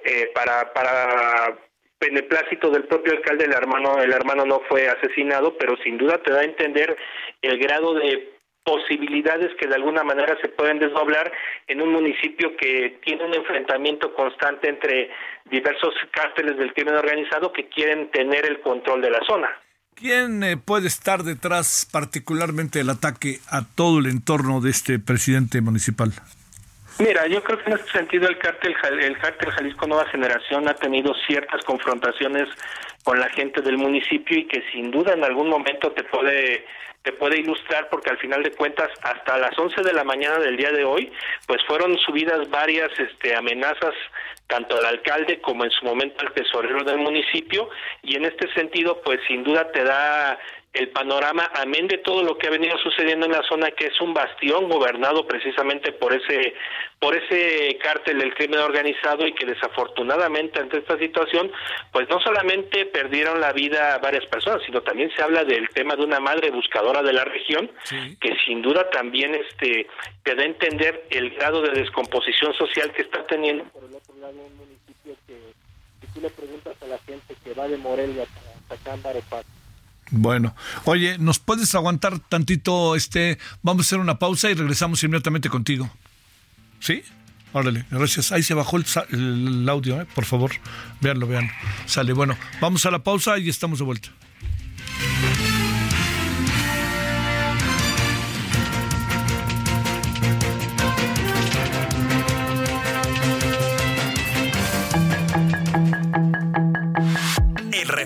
eh, para... para beneplácito del propio alcalde. El hermano, el hermano no fue asesinado, pero sin duda te da a entender el grado de posibilidades que de alguna manera se pueden desdoblar en un municipio que tiene un enfrentamiento constante entre diversos cárteles del crimen organizado que quieren tener el control de la zona. ¿Quién puede estar detrás particularmente del ataque a todo el entorno de este presidente municipal? Mira, yo creo que en este sentido el cártel, el cártel Jalisco Nueva Generación ha tenido ciertas confrontaciones con la gente del municipio y que sin duda en algún momento te puede te puede ilustrar, porque al final de cuentas hasta las once de la mañana del día de hoy pues fueron subidas varias este amenazas tanto al alcalde como en su momento al tesorero del municipio, y en este sentido pues sin duda te da el panorama, amén de todo lo que ha venido sucediendo en la zona, que es un bastión gobernado precisamente por ese por ese cártel del crimen organizado y que desafortunadamente ante esta situación pues no solamente perdieron la vida varias personas, sino también se habla del tema de una madre buscadora de la región, sí, que sin duda también este te da a entender el grado de descomposición social que está teniendo. Por el otro lado, un municipio que si tú le preguntas a la gente que va de Morelia a Tacámbaro, para Bueno, oye, ¿nos puedes aguantar tantito? Este, vamos a hacer una pausa y regresamos inmediatamente contigo. ¿Sí? Órale, gracias. Ahí se bajó el, el audio, ¿eh? Por favor, véanlo, véanlo. Sale, bueno, vamos a la pausa y estamos de vuelta.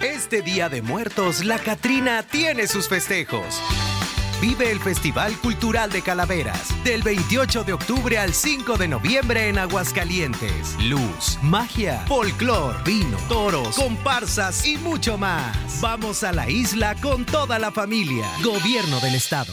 Este Día de Muertos, la Catrina tiene sus festejos. Vive el Festival Cultural de Calaveras, del veintiocho de octubre al cinco de noviembre en Aguascalientes. Luz, magia, folclor, vino, toros, comparsas y mucho más. Vamos a la isla con toda la familia. Gobierno del Estado.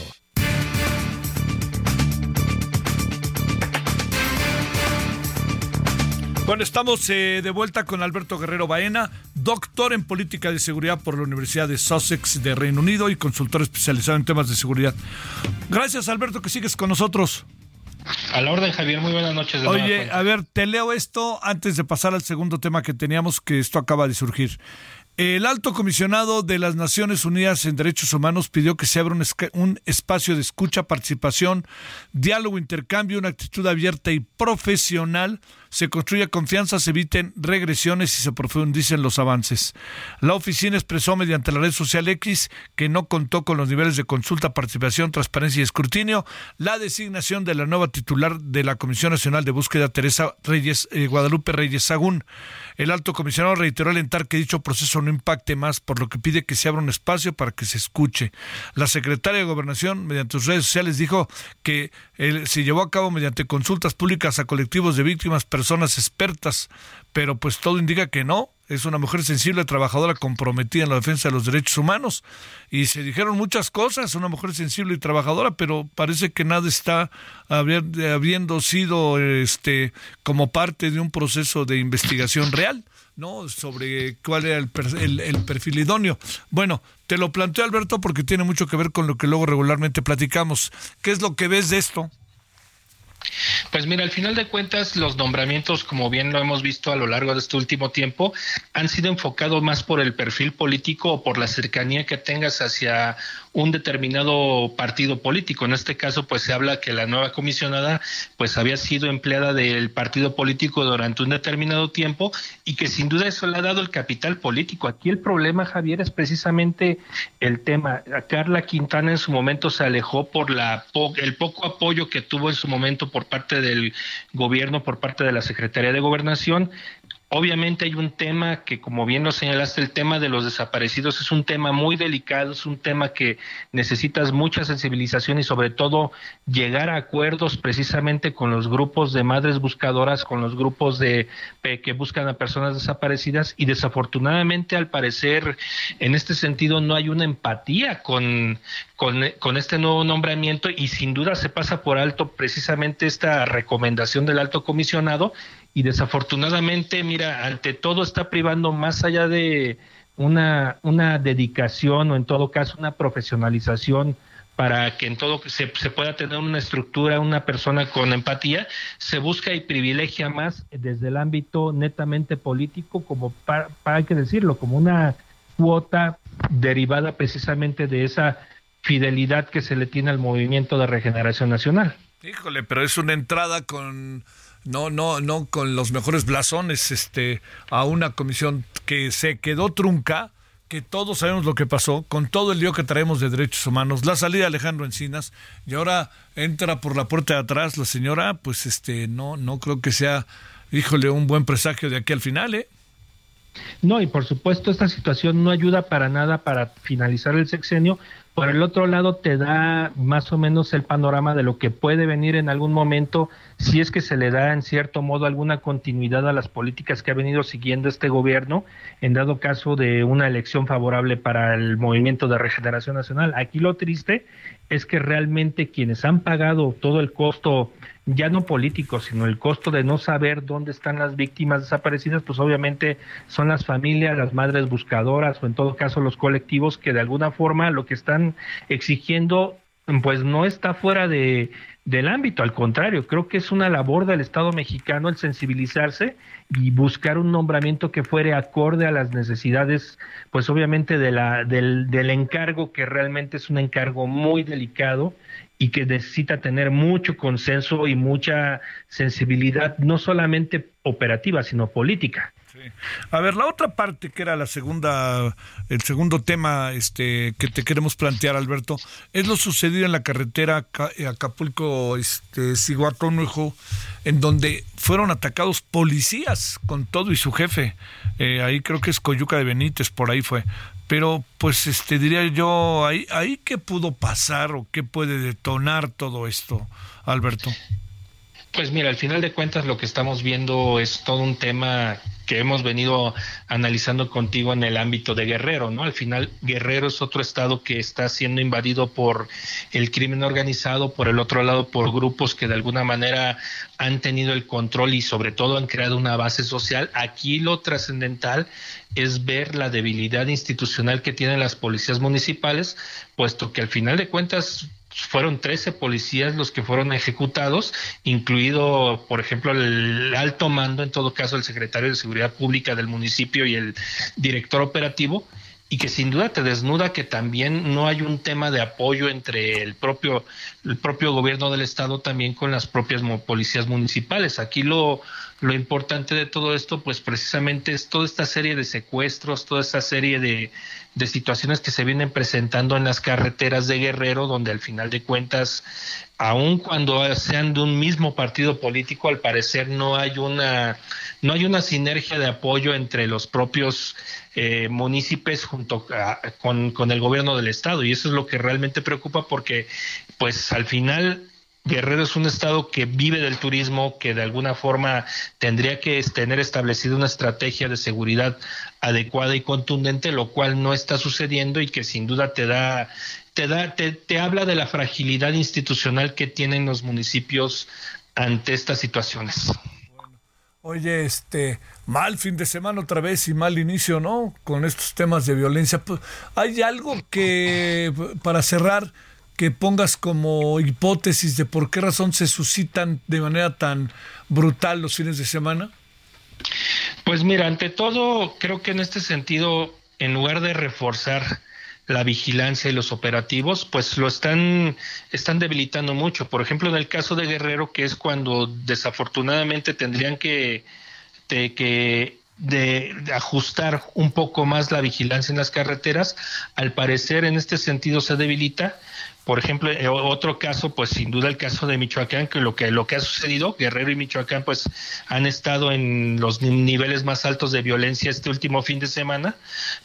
Bueno, estamos eh, de vuelta con Alberto Guerrero Baena, doctor en política de seguridad por la Universidad de Sussex de Reino Unido y consultor especializado en temas de seguridad. Gracias, Alberto, que sigues con nosotros. A la orden, Javier. Muy buenas noches. Oye, a ver, te leo esto antes de pasar al segundo tema que teníamos, que esto acaba de surgir. El alto comisionado de las Naciones Unidas en Derechos Humanos pidió que se abra un, esca- un espacio de escucha, participación, diálogo, intercambio, una actitud abierta y profesional, se construya confianza, se eviten regresiones y se profundicen los avances. La oficina expresó mediante la red social X, que no contó con los niveles de consulta, participación, transparencia y escrutinio, la designación de la nueva titular de la Comisión Nacional de Búsqueda, Teresa Reyes, eh, Guadalupe Reyes Sagún. El alto comisionado reiteró alentar que dicho proceso no impacte más, por lo que pide que se abra un espacio para que se escuche. La secretaria de Gobernación, mediante sus redes sociales, dijo que eh, se llevó a cabo mediante consultas públicas a colectivos de víctimas, personas expertas, pero pues todo indica que no. Es una mujer sensible, trabajadora, comprometida en la defensa de los derechos humanos. Y se dijeron muchas cosas, una mujer sensible y trabajadora, pero parece que nada está habiendo sido este como parte de un proceso de investigación real, ¿no? Sobre cuál era el, el, el perfil idóneo. Bueno, te lo planteo, Alberto, porque tiene mucho que ver con lo que luego regularmente platicamos. ¿Qué es lo que ves de esto? Pues mira, al final de cuentas, los nombramientos, como bien lo hemos visto a lo largo de este último tiempo, han sido enfocados más por el perfil político o por la cercanía que tengas hacia un determinado partido político. En este caso, pues se habla que la nueva comisionada pues había sido empleada del partido político durante un determinado tiempo y que sin duda eso le ha dado el capital político. Aquí el problema, Javier, es precisamente el tema. Carla Quintana en su momento se alejó por la po- el poco apoyo que tuvo en su momento por parte del gobierno, por parte de la Secretaría de Gobernación. Obviamente hay un tema que, como bien lo señalaste, el tema de los desaparecidos es un tema muy delicado, es un tema que necesitas mucha sensibilización y sobre todo llegar a acuerdos precisamente con los grupos de madres buscadoras, con los grupos de que buscan a personas desaparecidas, y desafortunadamente al parecer en este sentido no hay una empatía con, con, con este nuevo nombramiento y sin duda se pasa por alto precisamente esta recomendación del alto comisionado. Y desafortunadamente, mira, ante todo está privando más allá de una, una dedicación o en todo caso una profesionalización para que en todo se, se pueda tener una estructura, una persona con empatía, se busca y privilegia más desde el ámbito netamente político, como para, para hay que decirlo, como una cuota derivada precisamente de esa fidelidad que se le tiene al Movimiento de Regeneración Nacional. Híjole, pero es una entrada con... No, no, no, con los mejores blasones este, a una comisión que se quedó trunca, que todos sabemos lo que pasó, con todo el lío que traemos de derechos humanos, la salida de Alejandro Encinas, y ahora entra por la puerta de atrás la señora, pues este, no, no creo que sea, híjole, un buen presagio de aquí al final, ¿eh? No, y por supuesto esta situación no ayuda para nada para finalizar el sexenio. Por el otro lado te da más o menos el panorama de lo que puede venir en algún momento si es que se le da en cierto modo alguna continuidad a las políticas que ha venido siguiendo este gobierno, en dado caso de una elección favorable para el Movimiento de Regeneración Nacional. Aquí lo triste es que realmente quienes han pagado todo el costo, ya no político, sino el costo de no saber dónde están las víctimas desaparecidas, pues obviamente son las familias, las madres buscadoras o en todo caso los colectivos que de alguna forma lo que están exigiendo pues no está fuera de del ámbito, al contrario, creo que es una labor del Estado mexicano el sensibilizarse y buscar un nombramiento que fuere acorde a las necesidades, pues obviamente de la del del encargo, que realmente es un encargo muy delicado y que necesita tener mucho consenso y mucha sensibilidad, no solamente operativa, sino política. Sí. A ver, la otra parte que era la segunda, el segundo tema este, que te queremos plantear, Alberto, es lo sucedido en la carretera Acapulco, este, Zihuatanejo, en donde fueron atacados policías con todo y su jefe. Eh, ahí creo que es Coyuca de Benítez, por ahí fue. Pero, pues, este, diría yo, ahí, ahí ¿qué pudo pasar o qué puede detonar todo esto, Alberto? Pues mira, al final de cuentas lo que estamos viendo es todo un tema que hemos venido analizando contigo en el ámbito de Guerrero, ¿no? Al final Guerrero es otro estado que está siendo invadido por el crimen organizado, por el otro lado por grupos que de alguna manera han tenido el control y sobre todo han creado una base social. Aquí lo trascendental es ver la debilidad institucional que tienen las policías municipales, puesto que al final de cuentas fueron trece policías los que fueron ejecutados, incluido, por ejemplo, el alto mando, en todo caso, el secretario de Seguridad Pública del municipio y el director operativo, y que sin duda te desnuda que también no hay un tema de apoyo entre el propio, el propio gobierno del estado también con las propias policías municipales. Aquí lo Lo importante de todo esto, pues precisamente es toda esta serie de secuestros, toda esta serie de, de situaciones que se vienen presentando en las carreteras de Guerrero, donde al final de cuentas, aun cuando sean de un mismo partido político, al parecer no hay una, no hay una sinergia de apoyo entre los propios eh, municipios junto a, con, con el gobierno del estado, y eso es lo que realmente preocupa, porque pues al final Guerrero es un estado que vive del turismo, que de alguna forma tendría que tener establecida una estrategia de seguridad adecuada y contundente, lo cual no está sucediendo y que sin duda te da, te da, te, te habla de la fragilidad institucional que tienen los municipios ante estas situaciones. Bueno, oye, este, mal fin de semana otra vez y mal inicio, ¿no? Con estos temas de violencia. ¿Hay algo que, para cerrar, que pongas como hipótesis de por qué razón se suscitan de manera tan brutal los fines de semana? Pues mira, ante todo, creo que en este sentido, en lugar de reforzar la vigilancia y los operativos, pues lo están, están debilitando mucho. Por ejemplo, en el caso de Guerrero, que es cuando desafortunadamente tendrían que, de, que de, de ajustar un poco más la vigilancia en las carreteras, al parecer en este sentido se debilita. Por ejemplo, otro caso, pues sin duda el caso de Michoacán, que lo que lo que ha sucedido, Guerrero y Michoacán, pues han estado en los niveles más altos de violencia este último fin de semana.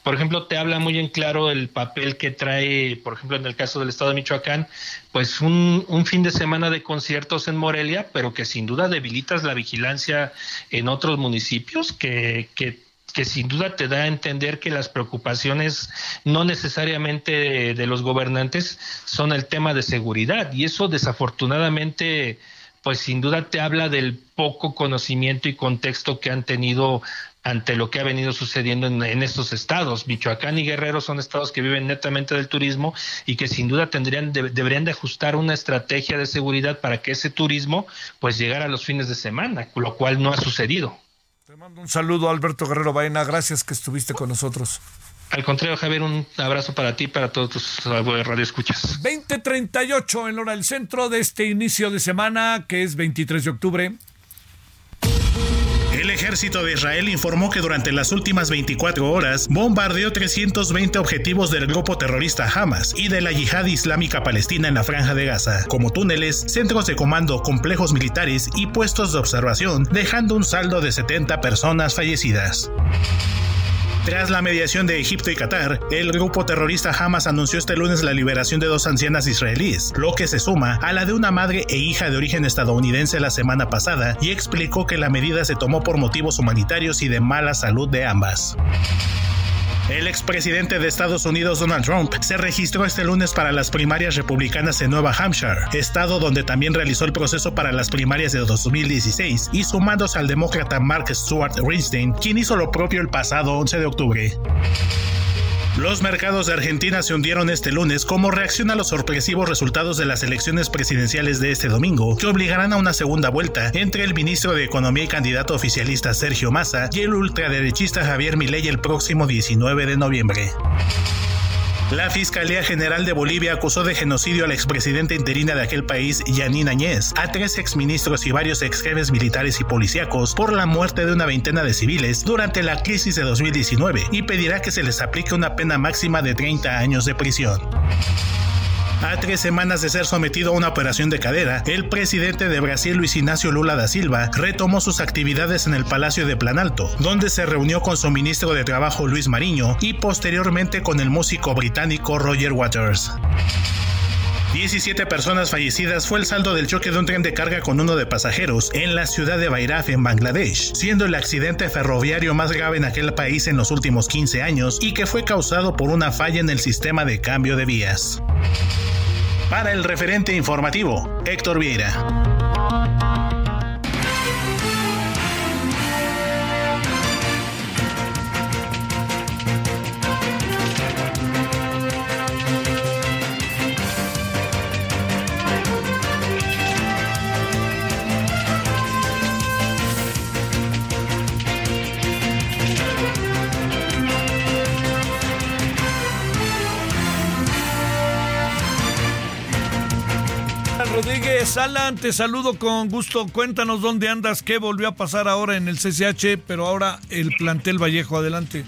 Por ejemplo, te habla muy en claro el papel que trae, por ejemplo, en el caso del estado de Michoacán, pues un, un fin de semana de conciertos en Morelia, pero que sin duda debilitas la vigilancia en otros municipios, que, que que sin duda te da a entender que las preocupaciones no necesariamente de, de los gobernantes son el tema de seguridad, y eso desafortunadamente pues sin duda te habla del poco conocimiento y contexto que han tenido ante lo que ha venido sucediendo en, en estos estados. Michoacán y Guerrero son estados que viven netamente del turismo y que sin duda tendrían de, deberían de ajustar una estrategia de seguridad para que ese turismo pues llegara a los fines de semana, lo cual no ha sucedido. Te mando un saludo, Alberto Guerrero Baena. Gracias que estuviste con nosotros. Al contrario, Javier, un abrazo para ti y para todos tus radioescuchas. veinte treinta y ocho en la hora del centro de este inicio de semana, que es veintitrés de octubre. El ejército de Israel informó que durante las últimas veinticuatro horas bombardeó trescientos veinte objetivos del grupo terrorista Hamas y de la Yihad Islámica palestina en la Franja de Gaza, como túneles, centros de comando, complejos militares y puestos de observación, dejando un saldo de setenta personas fallecidas. Tras la mediación de Egipto y Qatar, el grupo terrorista Hamas anunció este lunes la liberación de dos ancianas israelíes, lo que se suma a la de una madre e hija de origen estadounidense la semana pasada, y explicó que la medida se tomó por motivos humanitarios y de mala salud de ambas. El expresidente de Estados Unidos, Donald Trump, se registró este lunes para las primarias republicanas en Nueva Hampshire, estado donde también realizó el proceso para las primarias de dos mil dieciséis, y sumándose al demócrata Mark Stuart Greenstein, quien hizo lo propio el pasado once de octubre. Los mercados de Argentina se hundieron este lunes como reacción a los sorpresivos resultados de las elecciones presidenciales de este domingo, que obligarán a una segunda vuelta entre el ministro de Economía y candidato oficialista Sergio Massa y el ultraderechista Javier Milei el próximo diecinueve de noviembre. La Fiscalía General de Bolivia acusó de genocidio a la expresidenta interina de aquel país, Yanine Áñez, a tres exministros y varios exjefes militares y policíacos por la muerte de una veintena de civiles durante la crisis de dos mil diecinueve, y pedirá que se les aplique una pena máxima de treinta años de prisión. A tres semanas de ser sometido a una operación de cadera, el presidente de Brasil, Luis Ignacio Lula da Silva, retomó sus actividades en el Palacio de Planalto, donde se reunió con su ministro de Trabajo, Luis Marinho, y posteriormente con el músico británico Roger Waters. diecisiete personas fallecidas fue el saldo del choque de un tren de carga con uno de pasajeros en la ciudad de Bairaf, en Bangladesh, siendo el accidente ferroviario más grave en aquel país en los últimos quince años, y que fue causado por una falla en el sistema de cambio de vías. Para el referente informativo, Héctor Vieira. Rodríguez, Alan, te saludo con gusto. Cuéntanos dónde andas, qué volvió a pasar ahora en el C C H, pero ahora el plantel Vallejo. Adelante.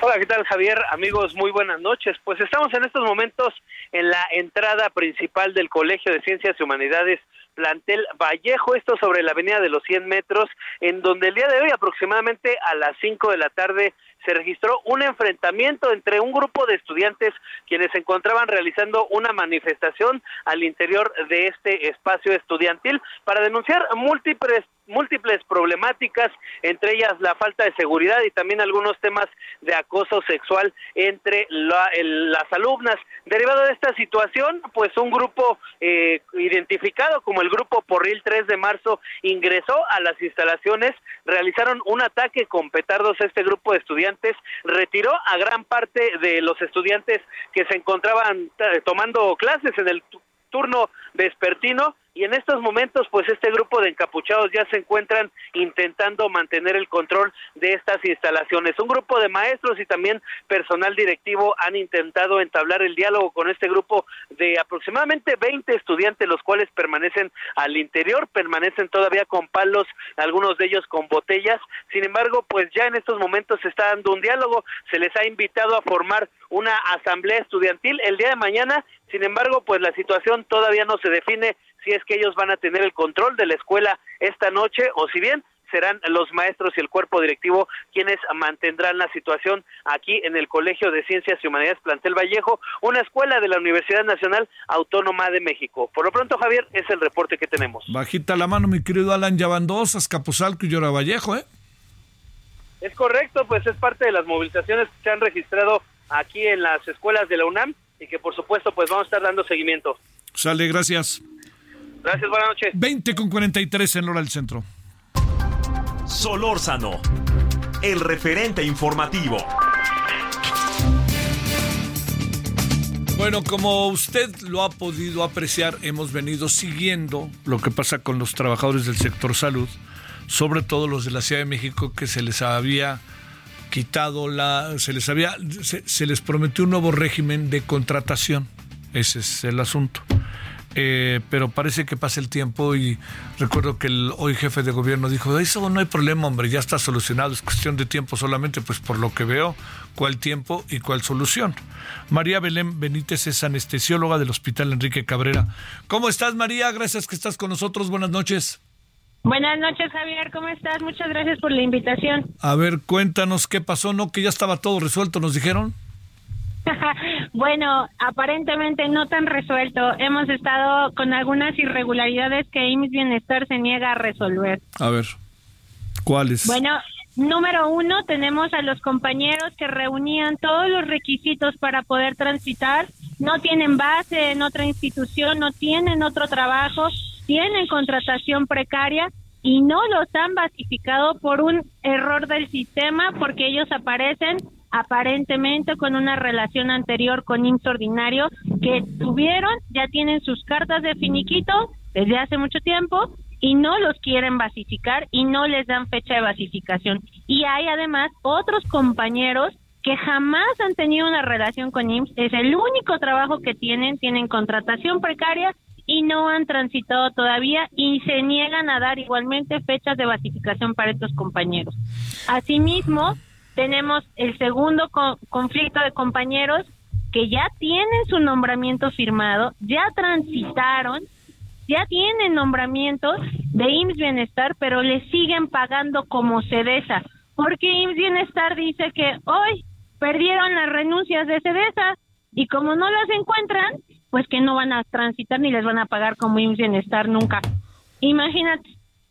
Hola, ¿qué tal, Javier? Amigos, muy buenas noches. Pues estamos en estos momentos en la entrada principal del Colegio de Ciencias y Humanidades Plantel Vallejo, esto sobre la avenida de los cien metros, en donde el día de hoy aproximadamente a las cinco de la tarde se registró un enfrentamiento entre un grupo de estudiantes quienes se encontraban realizando una manifestación al interior de este espacio estudiantil para denunciar múltiples múltiples problemáticas, entre ellas la falta de seguridad y también algunos temas de acoso sexual entre la, el, las alumnas. Derivado de esta situación, pues un grupo eh, identificado como el Grupo Porril tres de marzo ingresó a las instalaciones, realizaron un ataque con petardos a este grupo de estudiantes, retiró a gran parte de los estudiantes que se encontraban t- tomando clases en el t- turno vespertino, Y en estos momentos, pues este grupo de encapuchados ya se encuentran intentando mantener el control de estas instalaciones. Un grupo de maestros y también personal directivo han intentado entablar el diálogo con este grupo de aproximadamente veinte estudiantes, los cuales permanecen al interior, permanecen todavía con palos, algunos de ellos con botellas. Sin embargo, pues ya en estos momentos se está dando un diálogo, se les ha invitado a formar una asamblea estudiantil el día de mañana. Sin embargo, pues la situación todavía no se define si es que ellos van a tener el control de la escuela esta noche o si bien serán los maestros y el cuerpo directivo quienes mantendrán la situación aquí en el Colegio de Ciencias y Humanidades Plantel Vallejo, una escuela de la Universidad Nacional Autónoma de México. Por lo pronto, Javier, es el reporte que tenemos. Bajita la mano, mi querido Alan, ya van dos, Azcapotzalco y Llora Vallejo, ¿eh? Es correcto, pues es parte de las movilizaciones que se han registrado aquí en las escuelas de la UNAM y que por supuesto pues vamos a estar dando seguimiento. Sale, gracias. Gracias, buenas noches. veinte con cuarenta y tres en hora del centro. Solórzano, el referente informativo. Bueno, como usted lo ha podido apreciar, hemos venido siguiendo lo que pasa con los trabajadores del sector salud, sobre todo los de la Ciudad de México, que se les había quitado la... se les había se, se les prometió un nuevo régimen de contratación. Ese es el asunto. Eh, pero parece que pasa el tiempo y recuerdo que el hoy jefe de gobierno dijo, eso no hay problema, hombre, ya está solucionado, es cuestión de tiempo solamente, pues por lo que veo, cuál tiempo y cuál solución. María Belén Benítez es anestesióloga del Hospital Enrique Cabrera. ¿Cómo estás, María? Gracias que estás con nosotros, buenas noches. Buenas noches, Javier, ¿cómo estás? Muchas gracias por la invitación. A ver, cuéntanos qué pasó, ¿no? Que ya estaba todo resuelto, nos dijeron. Bueno, aparentemente no tan resuelto. Hemos estado con algunas irregularidades que I M S S Bienestar se niega a resolver. A ver, ¿cuáles? Bueno, número uno, tenemos a los compañeros que reunían todos los requisitos para poder transitar. No tienen base en otra institución, no tienen otro trabajo, tienen contratación precaria y no los han basificado por un error del sistema porque ellos aparecen aparentemente con una relación anterior con I M S S ordinario que tuvieron, ya tienen sus cartas de finiquito desde hace mucho tiempo y no los quieren basificar y no les dan fecha de basificación. Y hay además otros compañeros que jamás han tenido una relación con I M S S, es el único trabajo que tienen, tienen contratación precaria y no han transitado todavía y se niegan a dar igualmente fechas de basificación para estos compañeros. Asimismo, tenemos el segundo co- conflicto de compañeros que ya tienen su nombramiento firmado, ya transitaron, ya tienen nombramientos de I M S S Bienestar, pero les siguen pagando como CEDESA, porque I M S S Bienestar dice que hoy perdieron las renuncias de CEDESA y como no las encuentran, pues que no van a transitar ni les van a pagar como I M S S Bienestar nunca. Imagínate,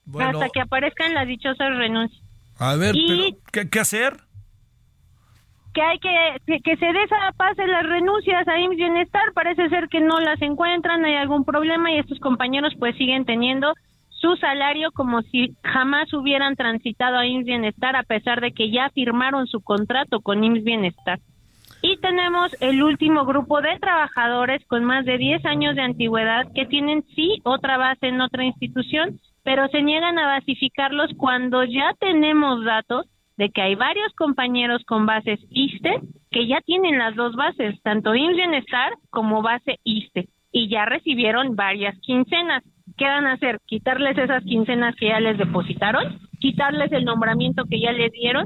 bueno, hasta que aparezcan las dichosas renuncias. A ver, y, pero, ¿qué, ¿qué hacer? Que hay que, que CEDESA pase las renuncias a I M S S Bienestar, parece ser que no las encuentran, hay algún problema y estos compañeros pues siguen teniendo su salario como si jamás hubieran transitado a I M S S Bienestar a pesar de que ya firmaron su contrato con I M S S Bienestar. Y tenemos el último grupo de trabajadores con más de diez años de antigüedad que tienen sí otra base en otra institución, pero se niegan a basificarlos cuando ya tenemos datos de que hay varios compañeros con bases I S S S T E que ya tienen las dos bases, tanto I M S S Bienestar como base I S S S T E, y ya recibieron varias quincenas. ¿Qué van a hacer? ¿Quitarles esas quincenas que ya les depositaron? ¿Quitarles el nombramiento que ya les dieron?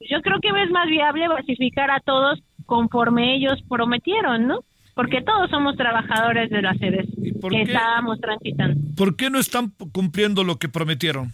Yo creo que es más viable basificar a todos conforme ellos prometieron, ¿no? Porque todos somos trabajadores de las sedes que estábamos transitando. ¿Por qué no están cumpliendo lo que prometieron?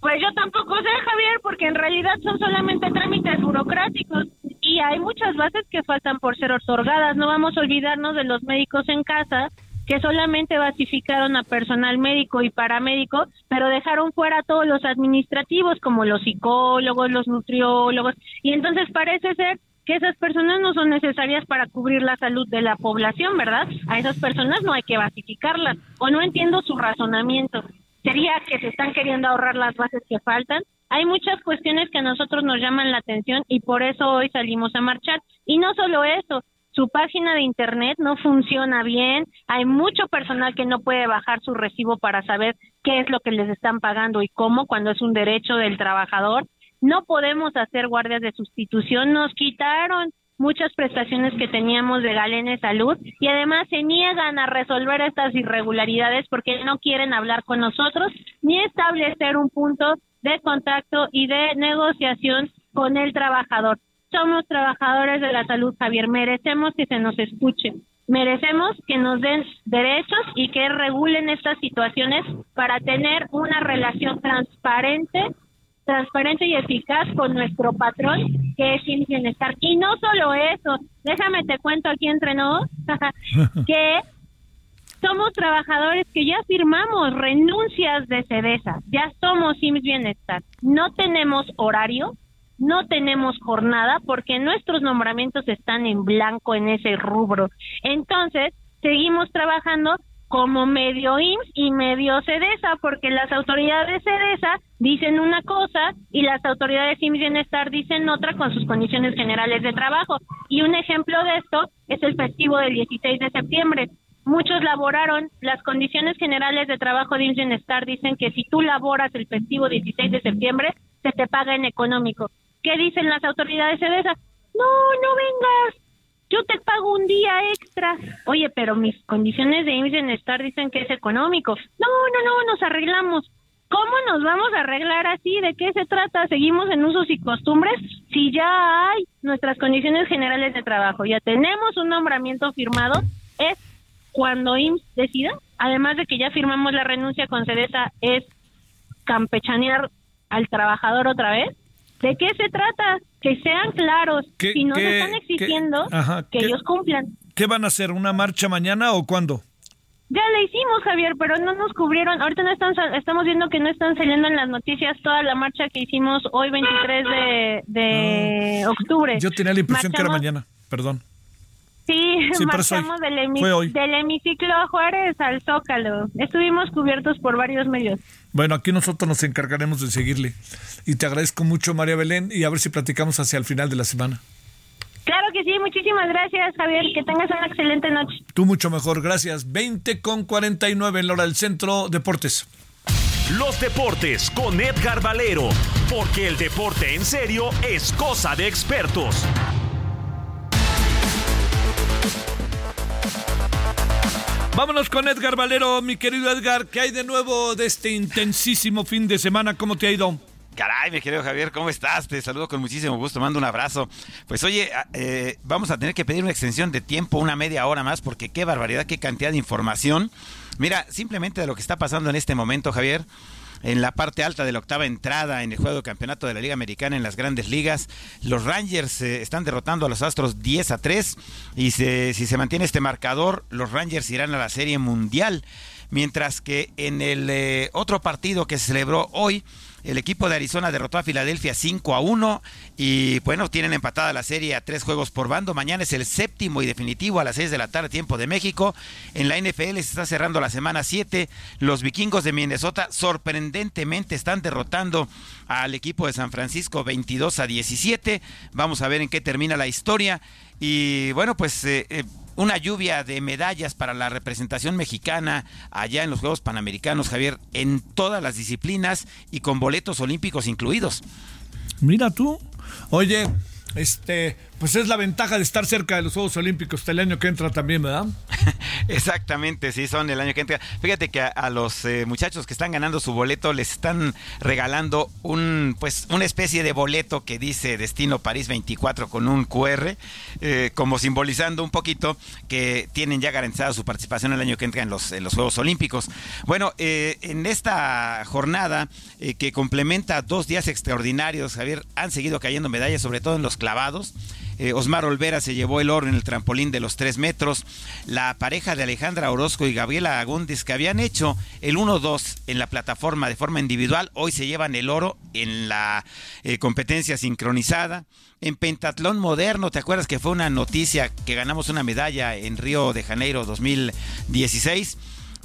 Pues yo tampoco sé, Javier, porque en realidad son solamente trámites burocráticos y hay muchas bases que faltan por ser otorgadas. No vamos a olvidarnos de los médicos en casa que solamente basificaron a personal médico y paramédico, pero dejaron fuera a todos los administrativos como los psicólogos, los nutriólogos, y entonces parece ser que esas personas no son necesarias para cubrir la salud de la población, ¿verdad? A esas personas no hay que basificarlas, o no entiendo su razonamiento. Sería que se están queriendo ahorrar las bases que faltan. Hay muchas cuestiones que a nosotros nos llaman la atención y por eso hoy salimos a marchar. Y no solo eso, su página de internet no funciona bien, hay mucho personal que no puede bajar su recibo para saber qué es lo que les están pagando y cómo, cuando es un derecho del trabajador. No podemos hacer guardias de sustitución, nos quitaron muchas prestaciones que teníamos de Galene Salud y además se niegan a resolver estas irregularidades porque no quieren hablar con nosotros ni establecer un punto de contacto y de negociación con el trabajador. Somos trabajadores de la salud, Javier, merecemos que se nos escuche, merecemos que nos den derechos y que regulen estas situaciones para tener una relación transparente, transparente y eficaz con nuestro patrón, que es el bienestar. Y no solo eso, déjame te cuento aquí entre nos, que somos trabajadores que ya firmamos renuncias de CEDESA, ya somos I M S S Bienestar, no tenemos horario, no tenemos jornada porque nuestros nombramientos están en blanco en ese rubro. Entonces, seguimos trabajando como medio I M S S y medio CEDESA porque las autoridades CEDESA dicen una cosa y las autoridades I M S S Bienestar dicen otra con sus condiciones generales de trabajo. Y un ejemplo de esto es el festivo del dieciséis de septiembre. Muchos laboraron, las condiciones generales de trabajo de I M S S Bienestar dicen que si tú laboras el festivo dieciséis de septiembre, se te paga en económico. ¿Qué dicen las autoridades CEDESA? No, no vengas, yo te pago un día extra. Oye, pero mis condiciones de I M S S Bienestar dicen que es económico. No, no, no, nos arreglamos. ¿Cómo nos vamos a arreglar así? ¿De qué se trata? ¿Seguimos en usos y costumbres? Si ya hay nuestras condiciones generales de trabajo, ya tenemos un nombramiento firmado, es cuando I M S S decida, además de que ya firmamos la renuncia con CEDESA, es campechanear al trabajador otra vez. ¿De qué se trata? Que sean claros. Si nos qué, están exigiendo, qué, ajá, que qué, ellos cumplan. ¿Qué van a hacer? ¿Una marcha mañana o cuándo? Ya la hicimos, Javier, pero no nos cubrieron. Ahorita no están, estamos viendo que no están saliendo en las noticias toda la marcha que hicimos hoy veintitrés de, de no. octubre. Yo tenía la impresión Marchamos, que era mañana, perdón. Sí, sí marchamos del, hemi- del hemiciclo a Juárez al Zócalo. Estuvimos cubiertos por varios medios. Bueno, aquí nosotros nos encargaremos de seguirle. Y te agradezco mucho, María Belén, y a ver si platicamos hacia el final de la semana. Claro que sí, muchísimas gracias, Javier. Que tengas una excelente noche. Tú mucho mejor, gracias. veinte con cuarenta y nueve en la hora del centro, deportes. Los deportes con Edgar Valero, porque el deporte en serio es cosa de expertos. Vámonos con Edgar Valero, mi querido Edgar, ¿qué hay de nuevo de este intensísimo fin de semana? ¿Cómo te ha ido? Caray, mi querido Javier, ¿cómo estás? Te saludo con muchísimo gusto, mando un abrazo. Pues oye, eh, vamos a tener que pedir una extensión de tiempo, una media hora más, porque qué barbaridad, qué cantidad de información. Mira, simplemente de lo que está pasando en este momento, Javier, en la parte alta de la octava entrada en el juego de campeonato de la Liga Americana en las Grandes Ligas. Los Rangers eh, están derrotando a los Astros diez a tres y se, si se mantiene este marcador, los Rangers irán a la Serie Mundial. Mientras que en el eh, otro partido que se celebró hoy, el equipo de Arizona derrotó a Filadelfia cinco a uno y bueno, tienen empatada la serie a tres juegos por bando. Mañana es el séptimo y definitivo a las seis de la tarde, tiempo de México. En la N F L se está cerrando la semana siete. Los vikingos de Minnesota sorprendentemente están derrotando al equipo de San Francisco veintidós a diecisiete. Vamos a ver en qué termina la historia. Y bueno, pues... Eh, eh, una lluvia de medallas para la representación mexicana allá en los Juegos Panamericanos, Javier, en todas las disciplinas y con boletos olímpicos incluidos. Mira tú. Oye, este, pues es la ventaja de estar cerca de los Juegos Olímpicos. Hasta el año que entra también, ¿verdad? Exactamente, sí, son el año que entra. Fíjate que a, a los eh, muchachos que están ganando su boleto les están regalando un, pues, una especie de boleto que dice Destino París veinticuatro con un cu erre, eh, como simbolizando un poquito que tienen ya garantizada su participación el año que entra en los, en los Juegos Olímpicos. Bueno, eh, en esta jornada eh, que complementa dos días extraordinarios, Javier, han seguido cayendo medallas, sobre todo en los clavados. Eh, Osmar Olvera se llevó el oro en el trampolín de los tres metros. La pareja de Alejandra Orozco y Gabriela Agúndez, que habían hecho el uno dos en la plataforma de forma individual, hoy se llevan el oro en la eh, competencia sincronizada. En pentatlón moderno, ¿te acuerdas que fue una noticia que ganamos una medalla en Río de Janeiro dos mil dieciséis?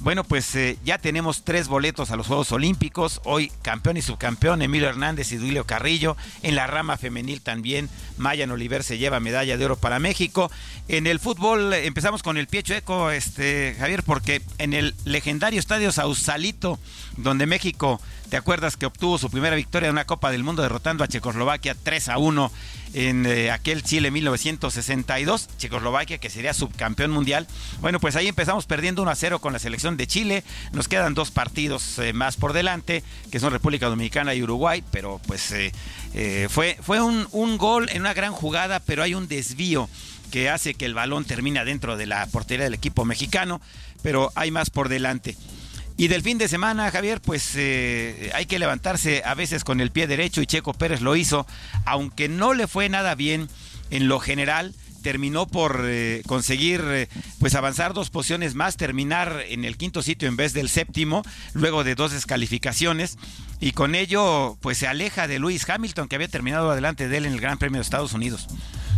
Bueno, pues eh, ya tenemos tres boletos a los Juegos Olímpicos. Hoy campeón y subcampeón Emilio Hernández y Duilio Carrillo. En la rama femenil también Mayan Oliver se lleva medalla de oro para México. En el fútbol empezamos con el pie chueco, este, Javier, porque en el legendario estadio Sausalito, donde México, ¿te acuerdas que obtuvo su primera victoria de una Copa del Mundo derrotando a Checoslovaquia tres a uno en eh, aquel Chile mil novecientos sesenta y dos, Checoslovaquia que sería subcampeón mundial? Bueno, pues ahí empezamos perdiendo uno a cero con la selección de Chile. Nos quedan dos partidos eh, más por delante, que son República Dominicana y Uruguay, pero pues eh, eh, fue, fue un, un gol en una gran jugada, pero hay un desvío que hace que el balón termine dentro de la portería del equipo mexicano, pero hay más por delante. Y del fin de semana, Javier, pues eh, hay que levantarse a veces con el pie derecho, y Checo Pérez lo hizo, aunque no le fue nada bien en lo general. Terminó por eh, conseguir eh, pues avanzar dos posiciones más, terminar en el quinto sitio en vez del séptimo, luego de dos descalificaciones, y con ello pues se aleja de Lewis Hamilton, que había terminado adelante de él en el Gran Premio de Estados Unidos.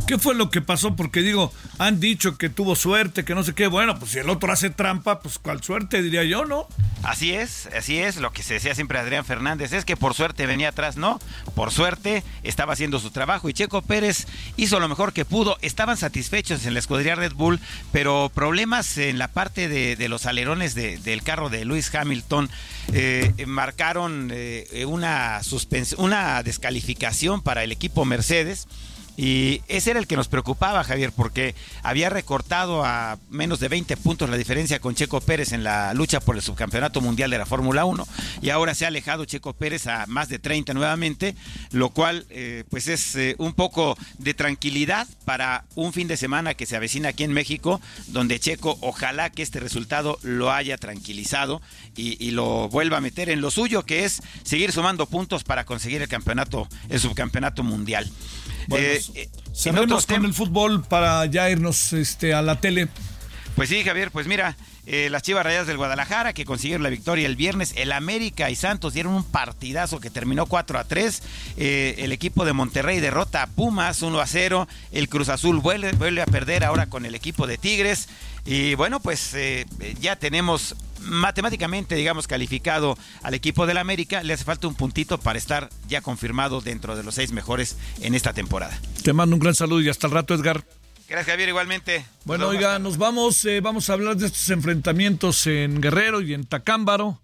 ¿Qué fue lo que pasó? Porque digo, han dicho que tuvo suerte, que no sé qué. Bueno, pues si el otro hace trampa, pues cuál suerte, diría yo, ¿no? Así es, así es. Lo que se decía siempre Adrián Fernández es que por suerte venía atrás, ¿no? Por suerte estaba haciendo su trabajo, y Checo Pérez hizo lo mejor que pudo. Estaban satisfechos en la escudería Red Bull, pero problemas en la parte de, de los alerones de, del carro de Lewis Hamilton eh, marcaron eh, una suspens- una descalificación para el equipo Mercedes. Y ese era el que nos preocupaba, Javier, porque había recortado a menos de veinte puntos la diferencia con Checo Pérez en la lucha por el subcampeonato mundial de la Fórmula uno, y ahora se ha alejado Checo Pérez a más de treinta nuevamente, lo cual eh, pues es eh, un poco de tranquilidad para un fin de semana que se avecina aquí en México, donde Checo, ojalá que este resultado lo haya tranquilizado y, y lo vuelva a meter en lo suyo, que es seguir sumando puntos para conseguir el campeonato, el subcampeonato mundial. Bueno, eh, eh, cerremos con el fútbol para ya irnos este, a la tele. Pues sí, Javier, pues mira, eh, las Chivas Rayadas del Guadalajara que consiguieron la victoria el viernes, el América y Santos dieron un partidazo que terminó cuatro a tres, eh, el equipo de Monterrey derrota a Pumas uno a cero, el Cruz Azul vuelve, vuelve a perder ahora con el equipo de Tigres, y bueno, pues eh, ya tenemos matemáticamente, digamos, calificado al equipo del América. Le hace falta un puntito para estar ya confirmado dentro de los seis mejores en esta temporada. Te mando un gran saludo y hasta el rato, Edgar. Gracias, Javier, igualmente. Bueno, nos oiga, nos vamos, eh, vamos a hablar de estos enfrentamientos en Guerrero y en Tacámbaro.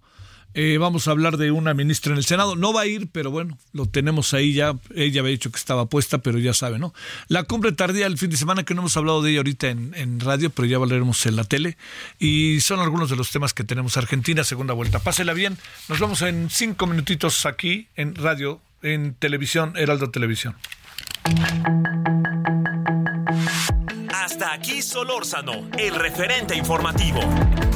Eh, vamos a hablar de una ministra en el Senado. No va a ir, pero bueno, lo tenemos ahí ya. Ella había dicho que estaba puesta, pero ya sabe, ¿no? La cumbre tardía el fin de semana, que no hemos hablado de ella ahorita en, en radio, pero ya hablaremos en la tele. Y son algunos de los temas que tenemos. Argentina, segunda vuelta. Pásela bien. Nos vemos en cinco minutitos aquí en radio, en televisión, Heraldo Televisión. Hasta aquí Solórzano, el referente informativo.